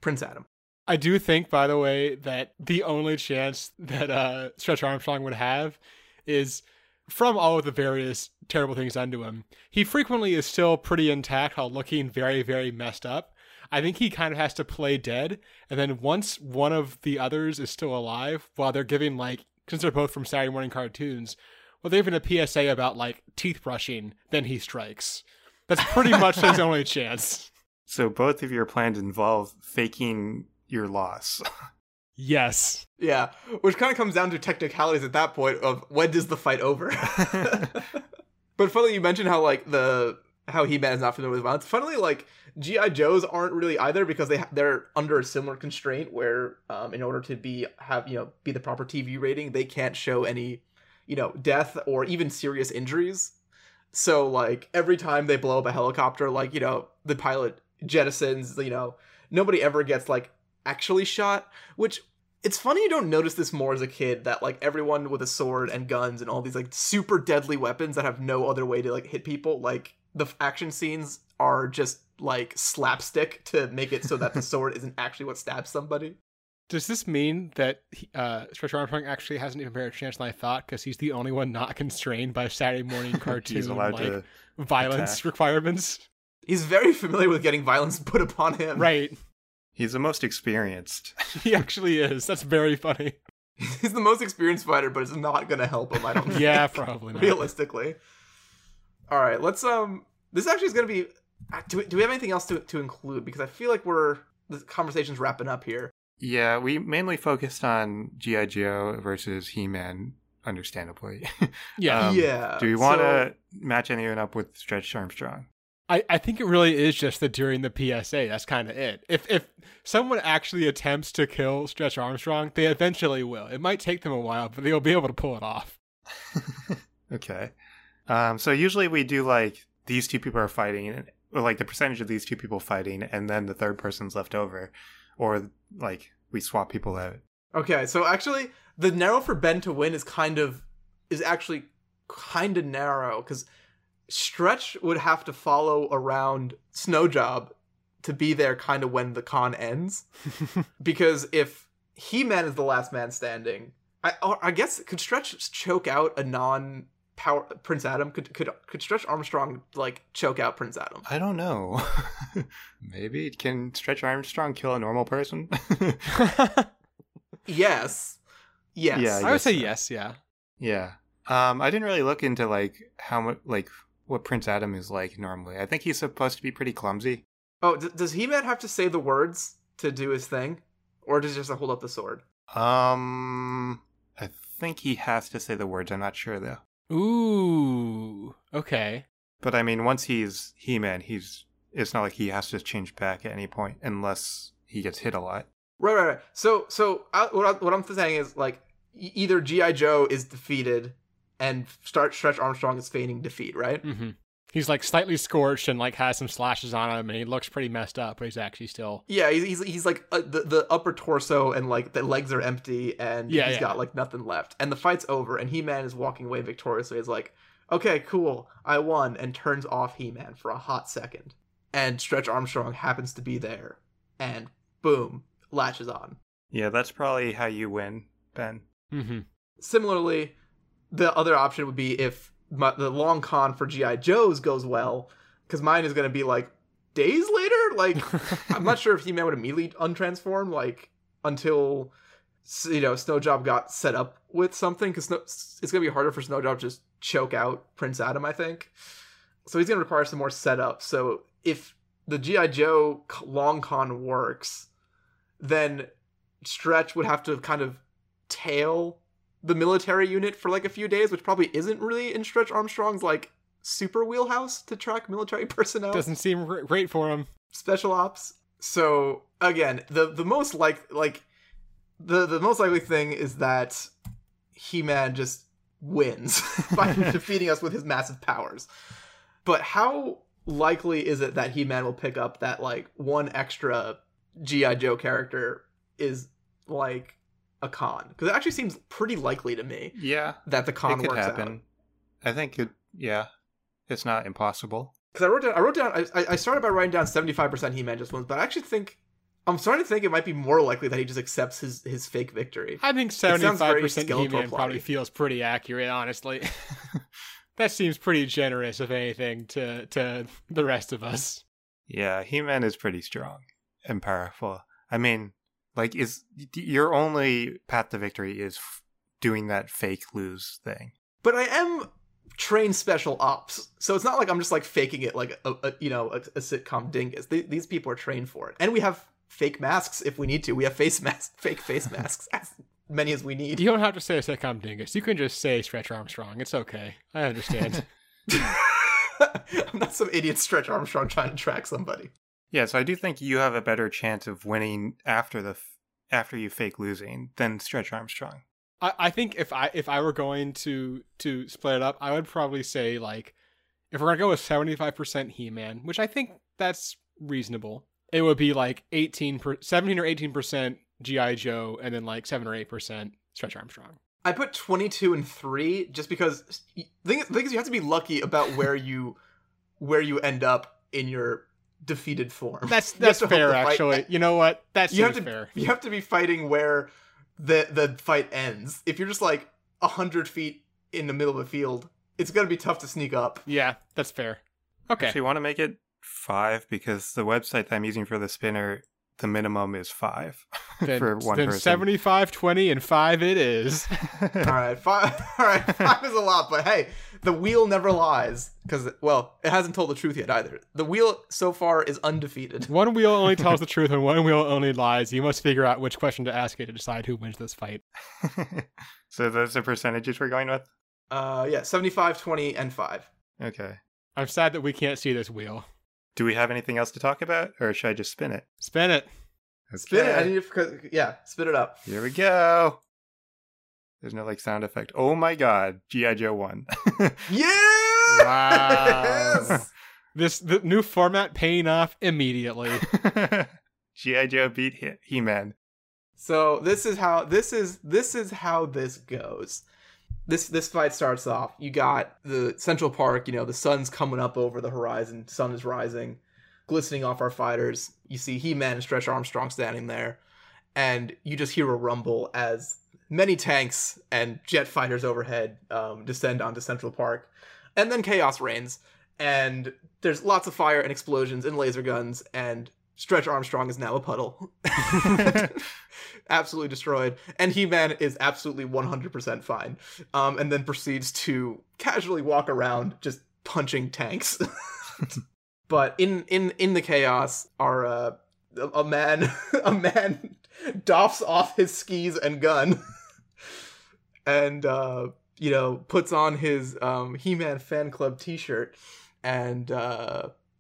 Prince Adam. I do think, by the way, that the only chance that Stretch Armstrong would have is from all of the various terrible things done to him. He frequently is still pretty intact while looking very, very messed up. I think he kind of has to play dead. And then once one of the others is still alive, while they're giving, like, since they're both from Saturday morning cartoons, well, they're giving a PSA about, like, teeth brushing, then he strikes. That's pretty much his only chance. So both of your plans involve faking your loss. Yes. Yeah, which kind of comes down to technicalities at that point of when does the fight over? But funnily, you mentioned how, like, how He-Man is not familiar with violence. Funnily, like, G.I. Joes aren't really either, because they're under a similar constraint where, in order to be the proper TV rating, they can't show any, you know, death or even serious injuries. So, like, every time they blow up a helicopter, like, you know, the pilot jettisons, you know, nobody ever gets, like, actually shot, which, it's funny you don't notice this more as a kid, that, like, everyone with a sword and guns and all these, like, super deadly weapons that have no other way to, like, hit people, like, the action scenes are just, like, slapstick to make it so that the sword isn't actually what stabs somebody. Does this mean that Stretch Armstrong actually hasn't even better chance than I thought, because he's the only one not constrained by Saturday morning cartoon, like, violence attack requirements? He's very familiar with getting violence put upon him. Right. He's the most experienced. He actually is. That's very funny. He's the most experienced fighter, but it's not going to help him, I don't think. Yeah, probably not. Realistically. All right, let's... This actually is going to be... Do we have anything else to include? Because I feel like the conversation's wrapping up here. Yeah, we mainly focused on G.I. Joe versus He-Man, understandably. Yeah. Do we want to match anyone up with Stretch Armstrong? I think it really is just that during the PSA, that's kind of it. If someone actually attempts to kill Stretch Armstrong, they eventually will. It might take them a while, but they'll be able to pull it off. Okay. So usually we do, like, these two people are fighting, or, like, the percentage of these two people fighting, and then the third person's left over. Or, like, we swap people out. Okay, so actually, the narrow for Ben to win is actually kind of narrow, because... Stretch would have to follow around Snowjob to be there kind of when the con ends. Because if He-Man is the last man standing, I guess, could Stretch choke out a non-power Prince Adam? Could Stretch Armstrong, like, choke out Prince Adam? I don't know. Maybe. Can Stretch Armstrong kill a normal person? Yes. Yeah, I would say so. Yes, yeah. Yeah. I didn't really look into, like, how much, like... what Prince Adam is like normally. I think he's supposed to be pretty clumsy. Oh, does He-Man have to say the words to do his thing? Or does he just hold up the sword? I think he has to say the words. I'm not sure, though. Ooh, okay. But, I mean, once he's He-Man, it's not like he has to change back at any point unless he gets hit a lot. Right. So what I'm saying is, like, either G.I. Joe is defeated... and Stretch Armstrong is feigning defeat, right? Mm-hmm. He's, like, slightly scorched and, like, has some slashes on him, and he looks pretty messed up, but he's actually still... Yeah, he's like, the upper torso and, like, the legs are empty, and he's got, like, nothing left. And the fight's over, and He-Man is walking away victoriously. He's like, okay, cool, I won, and turns off He-Man for a hot second. And Stretch Armstrong happens to be there, and boom, latches on. Yeah, that's probably how you win, Ben. Mm-hmm. Similarly... the other option would be if the long con for G.I. Joe's goes well, because mine is going to be, like, days later? Like, I'm not sure if He-Man would immediately untransform, like, until, you know, Snowjob got set up with something, because it's going to be harder for Snowjob to just choke out Prince Adam, I think. So he's going to require some more setup. So if the G.I. Joe long con works, then Stretch would have to kind of tail the military unit for like a few days, which probably isn't really in Stretch Armstrong's like super wheelhouse to track military personnel. Doesn't seem great for him. Special ops. So again, the most likely thing is that He-Man just wins by defeating us with his massive powers. But how likely is it that He-Man will pick up that like one extra G.I. Joe character is like a con? Because it actually seems pretty likely to me. Yeah, that the con works out. I think it. Yeah, it's not impossible. Because I started by writing down 75% He-Man just wins, but I actually think I'm starting to think it might be more likely that he just accepts his fake victory. I think 75% He-Man probably feels pretty accurate, honestly. That seems pretty generous, if anything, to the rest of us. Yeah, He-Man is pretty strong and powerful. I mean, like, is your only path to victory is doing that fake lose thing. But I am trained special ops, so it's not like I'm just like faking it like a sitcom dingus. These people are trained for it, and we have fake masks if we need to. We have fake face masks, as many as we need. You don't have to say sitcom dingus. You can just say Stretch Armstrong. It's okay. I understand. I'm not some idiot Stretch Armstrong trying to track somebody. Yeah, so I do think you have a better chance of winning after you fake losing than Stretch Armstrong. I think if I were going to split it up, I would probably say, like, if we're going to go with 75% He-Man, which I think that's reasonable, it would be like 17 or 18% G.I. Joe, and then like 7 or 8% Stretch Armstrong. I put 22 and 3 just because the thing is you have to be lucky about where you end up in your defeated form. That's fair, actually. You know what? That's fair. You have to be fighting where the fight ends. If you're just like 100 feet in the middle of a field, it's going to be tough to sneak up. Yeah, that's fair. Okay. Actually, you want to make it 5 because the website that I'm using for the spinner, the minimum is 5 for one person. Then 75, 20, and 5 it is. All right, 5 is a lot, but hey, the wheel never lies. Because, well, it hasn't told the truth yet either. The wheel so far is undefeated. One wheel only tells the truth and one wheel only lies. You must figure out which question to ask it to decide who wins this fight. So those are percentages we're going with? Yeah, 75, 20, and 5. Okay. I'm sad that we can't see this wheel. Do we have anything else to talk about, or should I just spin it? Spin it. Okay. Spin it. I need to, yeah, spin it up. Here we go. There's no like sound effect. Oh my god, G.I. Joe won. Yeah! Wow. Yes! The new format paying off immediately. G.I. Joe beat He-Man. So this is how this goes. This fight starts off. You got the Central Park, you know, the sun's coming up over the horizon. Sun is rising, glistening off our fighters. You see He-Man and Stretch Armstrong standing there. And you just hear a rumble as many tanks and jet fighters overhead descend onto Central Park. And then chaos reigns. And there's lots of fire and explosions and laser guns. And Stretch Armstrong is now a puddle. Absolutely destroyed, and He-Man is absolutely 100% fine, and then proceeds to casually walk around just punching tanks. But in the chaos, our a man doffs off his skis and gun, and puts on his He-Man fan club T-shirt, and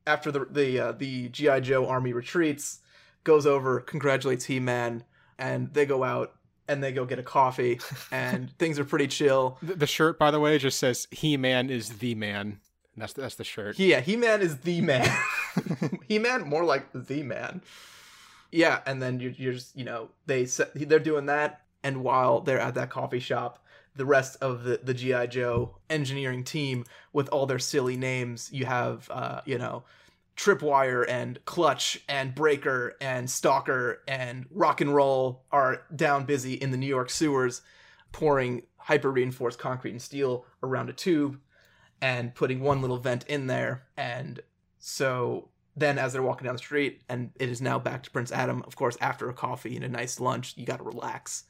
after the G.I. Joe army retreats, goes over, congratulates He-Man. And they go out, and they go get a coffee, and things are pretty chill. The shirt, by the way, just says, He-Man is the man. And that's the shirt. Yeah, He-Man is the man. He-Man, more like the man. Yeah, and then you're just, they're doing that, and while they're at that coffee shop, the rest of the G.I. Joe engineering team, with all their silly names, you have, Tripwire and Clutch and Breaker and Stalker and Rock and Roll are down busy in the New York sewers, pouring hyper-reinforced concrete and steel around a tube and putting one little vent in there. And so then as they're walking down the street, and it is now back to Prince Adam, of course, after a coffee and a nice lunch, you got to relax.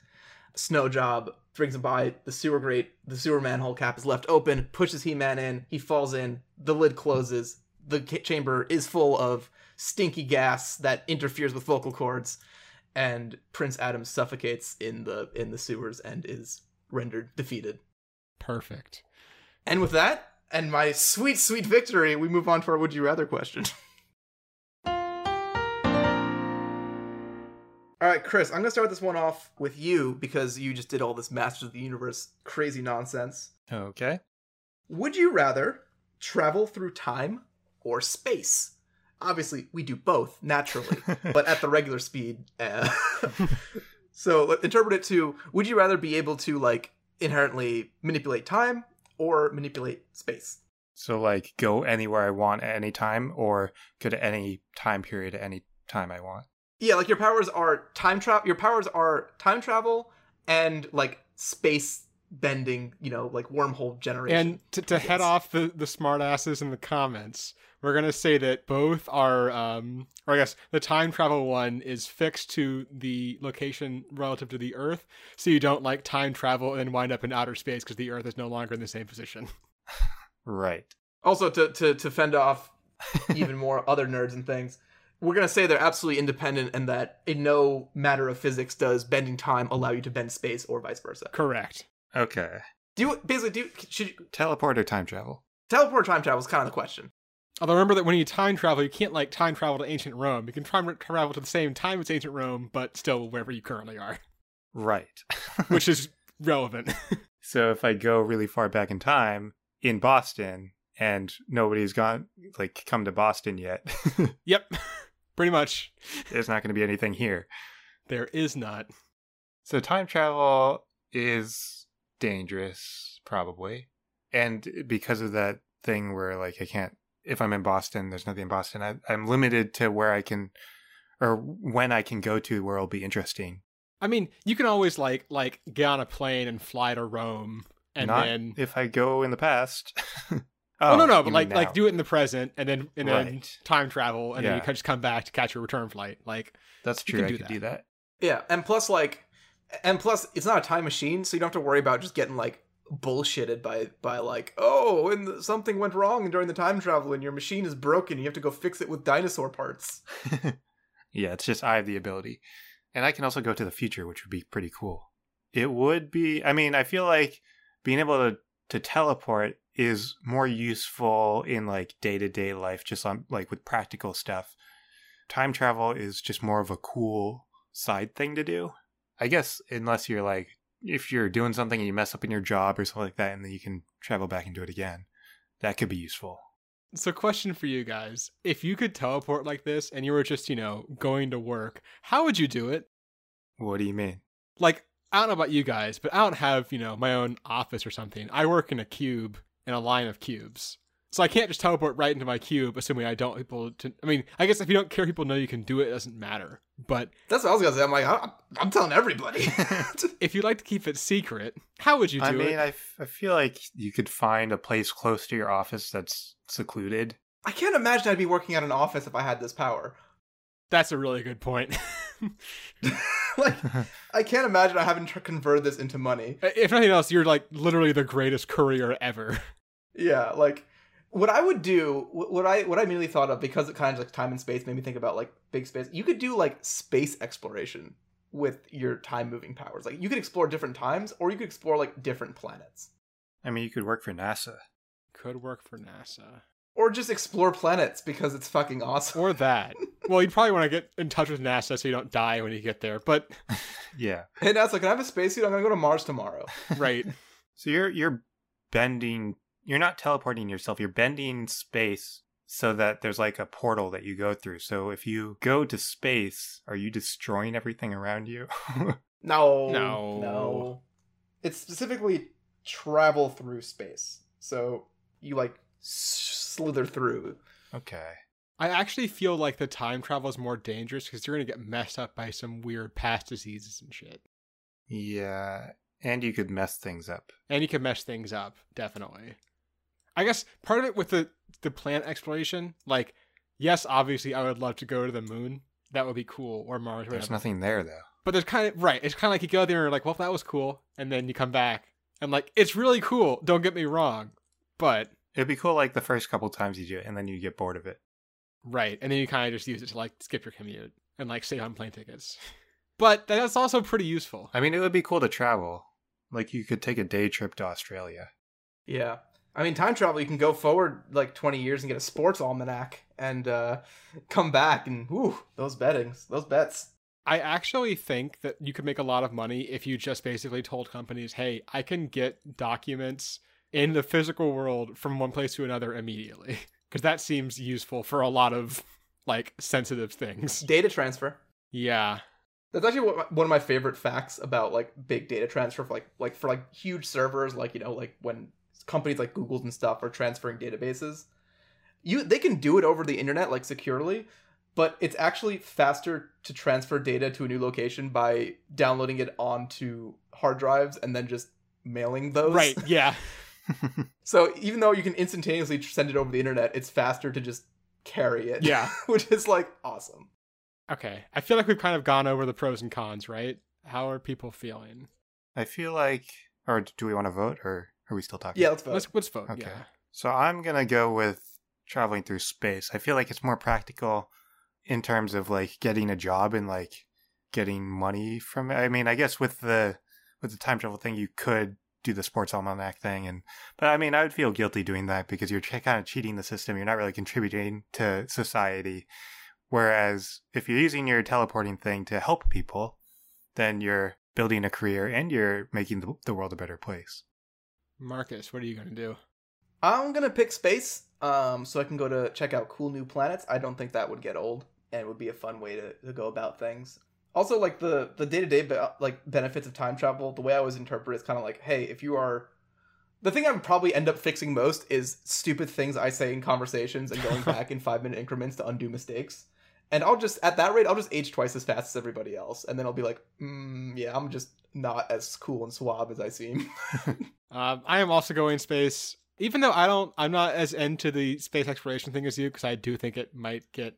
Snowjob brings him by, the sewer manhole cap is left open, pushes He-Man in, he falls in, the lid closes. The chamber is full of stinky gas that interferes with vocal cords, and Prince Adam suffocates in the sewers and is rendered defeated. Perfect. And with that, and my sweet, sweet victory, we move on to our Would You Rather question. All right, Chris, I'm going to start this one off with you because you just did all this Masters of the Universe crazy nonsense. Okay. Would you rather travel through time or space? Obviously, we do both, naturally, but at the regular speed. So interpret it to, would you rather be able to, like, inherently manipulate time or manipulate space? So, like, go anywhere I want at any time, or go to any time period at any time I want? Yeah, like, your powers are time travel and, like, space bending, you know, like, wormhole generation. And to head off the smart asses in the comments, we're going to say that both are, or I guess the time travel one is fixed to the location relative to the Earth, so you don't, like, time travel and then wind up in outer space because the Earth is no longer in the same position. Right. Also, to fend off even more other nerds and things, we're going to say they're absolutely independent and that in no matter of physics does bending time allow you to bend space or vice versa. Correct. Okay. Teleport or time travel? Teleport or time travel is kind of the question. Although remember that when you time travel, you can't, like, time travel to ancient Rome. You can travel to the same time as ancient Rome, but still wherever you currently are. Right. Which is relevant. So if I go really far back in time, in Boston, and nobody's gone, like, come to Boston yet. Yep. Pretty much. There's not going to be anything here. There is not. So time travel is dangerous, probably. And because of that thing where, like, I can't, if I'm in Boston, there's nothing in Boston. I'm limited to where I can, or when I can go to where it'll be interesting. I mean, you can always, like get on a plane and fly to Rome. And not then if I go in the past. Oh, no, but like do it in the present and then in right. Time travel and yeah. Then you can just come back to catch your return flight. Like, that's true. I could do that. Yeah, and plus it's not a time machine, so you don't have to worry about just getting, like, bullshitted by like, oh, and something went wrong during the time travel and your machine is broken. You have to go fix it with dinosaur parts. Yeah, it's just I have the ability, and I can also go to the future, which would be pretty cool. It would be. I mean, I feel like being able to teleport is more useful in, like, day-to-day life, just on, like, with practical stuff. Time travel is just more of a cool side thing to do, I guess, unless you're, like, if you're doing something and you mess up in your job or something like that, and then you can travel back and do it again. That could be useful. So, question for you guys. If you could teleport like this and you were just, you know, going to work, how would you do it? What do you mean? Like, I don't know about you guys, but I don't have, you know, my own office or something. I work in a cube. In a line of cubes. So I can't just teleport right into my cube, assuming I don't people to, I mean, I guess if you don't care people know you can do it, it doesn't matter. But that's what I was gonna say. I'm like, I'm telling everybody. If you'd like to keep it secret, how would you do it? I mean, I feel like you could find a place close to your office that's secluded. I can't imagine I'd be working at an office if I had this power. That's a really good point. Like, I can't imagine I haven't converted this into money. If nothing else, you're, like, literally the greatest courier ever. Yeah, like, what I would do, what I immediately thought of, because it kind of, like, time and space made me think about, like, big space, you could do, like, space exploration with your time-moving powers. Like, you could explore different times, or you could explore, like, different planets. I mean, you could work for NASA. Or just explore planets, because it's fucking awesome. Or that. Well, you'd probably want to get in touch with NASA so you don't die when you get there, but... Yeah. Hey, NASA, can I have a spacesuit? I'm going to go to Mars tomorrow. Right. So you're bending... You're not teleporting yourself. You're bending space so that there's, like, a portal that you go through. So if you go to space, are you destroying everything around you? No. It's specifically travel through space. So you, like, slither through. Okay. I actually feel like the time travel is more dangerous because you're going to get messed up by some weird past diseases and shit. Yeah. And you could mess things up. Definitely. I guess part of it with the planet exploration, like, yes, obviously I would love to go to the moon. That would be cool. Or Mars. Or there's nothing there, though. But there's kind of, right. It's kind of like you go there and you're like, well, that was cool. And then you come back and, like, it's really cool. Don't get me wrong. But... it'd be cool, like, the first couple times you do it and then you get bored of it. Right. And then you kind of just use it to, like, skip your commute and, like, save on plane tickets. But that's also pretty useful. I mean, it would be cool to travel. Like, you could take a day trip to Australia. Yeah. I mean, time travel, you can go forward like 20 years and get a sports almanac and come back and, whew, those bets. I actually think that you could make a lot of money if you just basically told companies, hey, I can get documents in the physical world from one place to another immediately. Because that seems useful for a lot of, like, sensitive things. Data transfer. Yeah. That's actually one of my favorite facts about, like, big data transfer for huge servers, like, you know, like when companies like Google's and stuff are transferring databases. They can do it over the internet, like, securely, but it's actually faster to transfer data to a new location by downloading it onto hard drives and then just mailing those. Right, yeah. So even though you can instantaneously send it over the internet, it's faster to just carry it. Yeah. Which is, like, awesome. Okay. I feel like we've kind of gone over the pros and cons, right? How are people feeling? I feel like... Or do we want to vote, or are we still talking? Yeah, let's vote. Let's vote, okay. Yeah. So I'm going to go with traveling through space. I feel like it's more practical in terms of, like, getting a job and, like, getting money from it. I mean, I guess with the time travel thing, you could do the sports almanac thing, but I mean, I would feel guilty doing that because you're kind of cheating the system. You're not really contributing to society. Whereas if you're using your teleporting thing to help people, then you're building a career and you're making the world a better place. Marcus, what are you going to do? I'm going to pick space so I can go to check out cool new planets. I don't think that would get old and would be a fun way to go about things. Also, like, the day-to-day benefits of time travel, the way I always interpret it is kind of like, hey, if you are... The thing I would probably end up fixing most is stupid things I say in conversations and going back in 5-minute increments to undo mistakes. And I'll just, at that rate, I'll just age twice as fast as everybody else. And then I'll be like, yeah, I'm just not as cool and suave as I seem. I am also going space, even though I'm not as into the space exploration thing as you, because I do think it might get,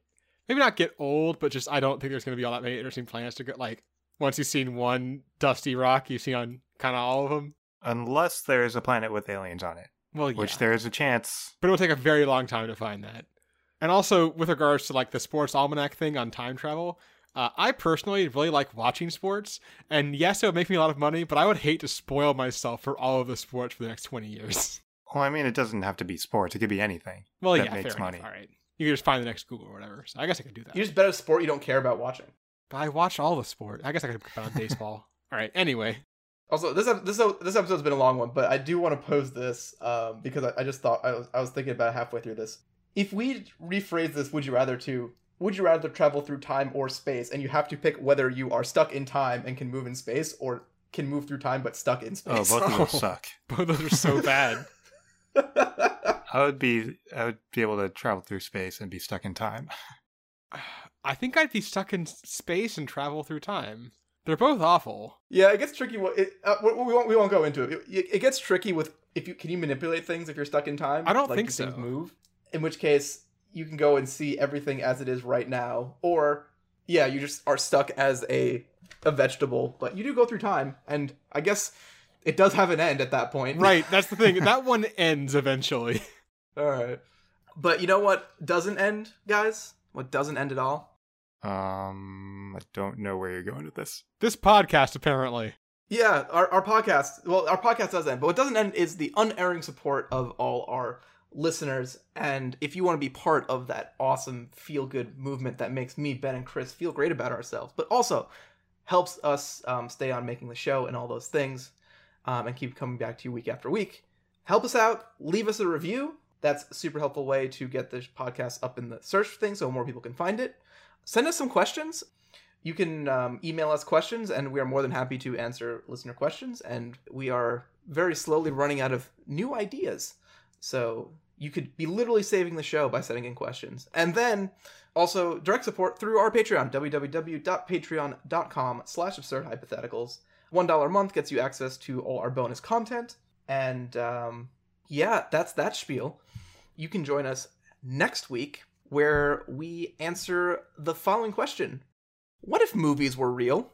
maybe not get old, but just, I don't think there's going to be all that many interesting planets to go. Like, once you've seen one dusty rock, you've seen on kind of all of them. Unless there is a planet with aliens on it. Well, yeah. Which there is a chance. But it will take a very long time to find that. And also, with regards to, like, the sports almanac thing on time travel, I personally really like watching sports. And yes, it would make me a lot of money, but I would hate to spoil myself for all of the sports for the next 20 years. Well, I mean, it doesn't have to be sports. It could be anything. Well, that makes money. All right. You can just find the next Google or whatever. So I guess I could do that. You just bet a sport you don't care about watching. But I watch all the sport. I guess I could bet on baseball. All right. Anyway. Also, this episode's been a long one, but I do want to pose this because I just thought I was thinking about it halfway through this. If we rephrase this, would you rather travel through time or space, and you have to pick whether you are stuck in time and can move in space, or can move through time but stuck in space. Oh, both of them suck. Both of them are so bad. I would be able to travel through space and be stuck in time. I think I'd be stuck in space and travel through time. They're both awful. Yeah, it gets tricky. We won't go into it. It gets tricky with can you manipulate things if you're stuck in time? I don't think so. Things move. In which case, you can go and see everything as it is right now, or yeah, you just are stuck as a vegetable. But you do go through time, and I guess it does have an end at that point. Right. That's the thing. That one ends eventually. All right. But you know what doesn't end, guys? What doesn't end at all? I don't know where you're going with this. This podcast, apparently. Yeah, our podcast. Well, our podcast does end, but what doesn't end is the unerring support of all our listeners. And if you want to be part of that awesome feel-good movement that makes me, Ben, and Chris feel great about ourselves, but also helps us stay on making the show and all those things and keep coming back to you week after week, help us out. Leave us a review. That's a super helpful way to get this podcast up in the search thing so more people can find it. Send us some questions. You can email us questions, and we are more than happy to answer listener questions. And we are very slowly running out of new ideas. So you could be literally saving the show by sending in questions. And then also direct support through our Patreon, www.patreon.com/absurdhypotheticals. $1 a month gets you access to all our bonus content. And yeah, that's that spiel. You can join us next week, where we answer the following question. What if movies were real?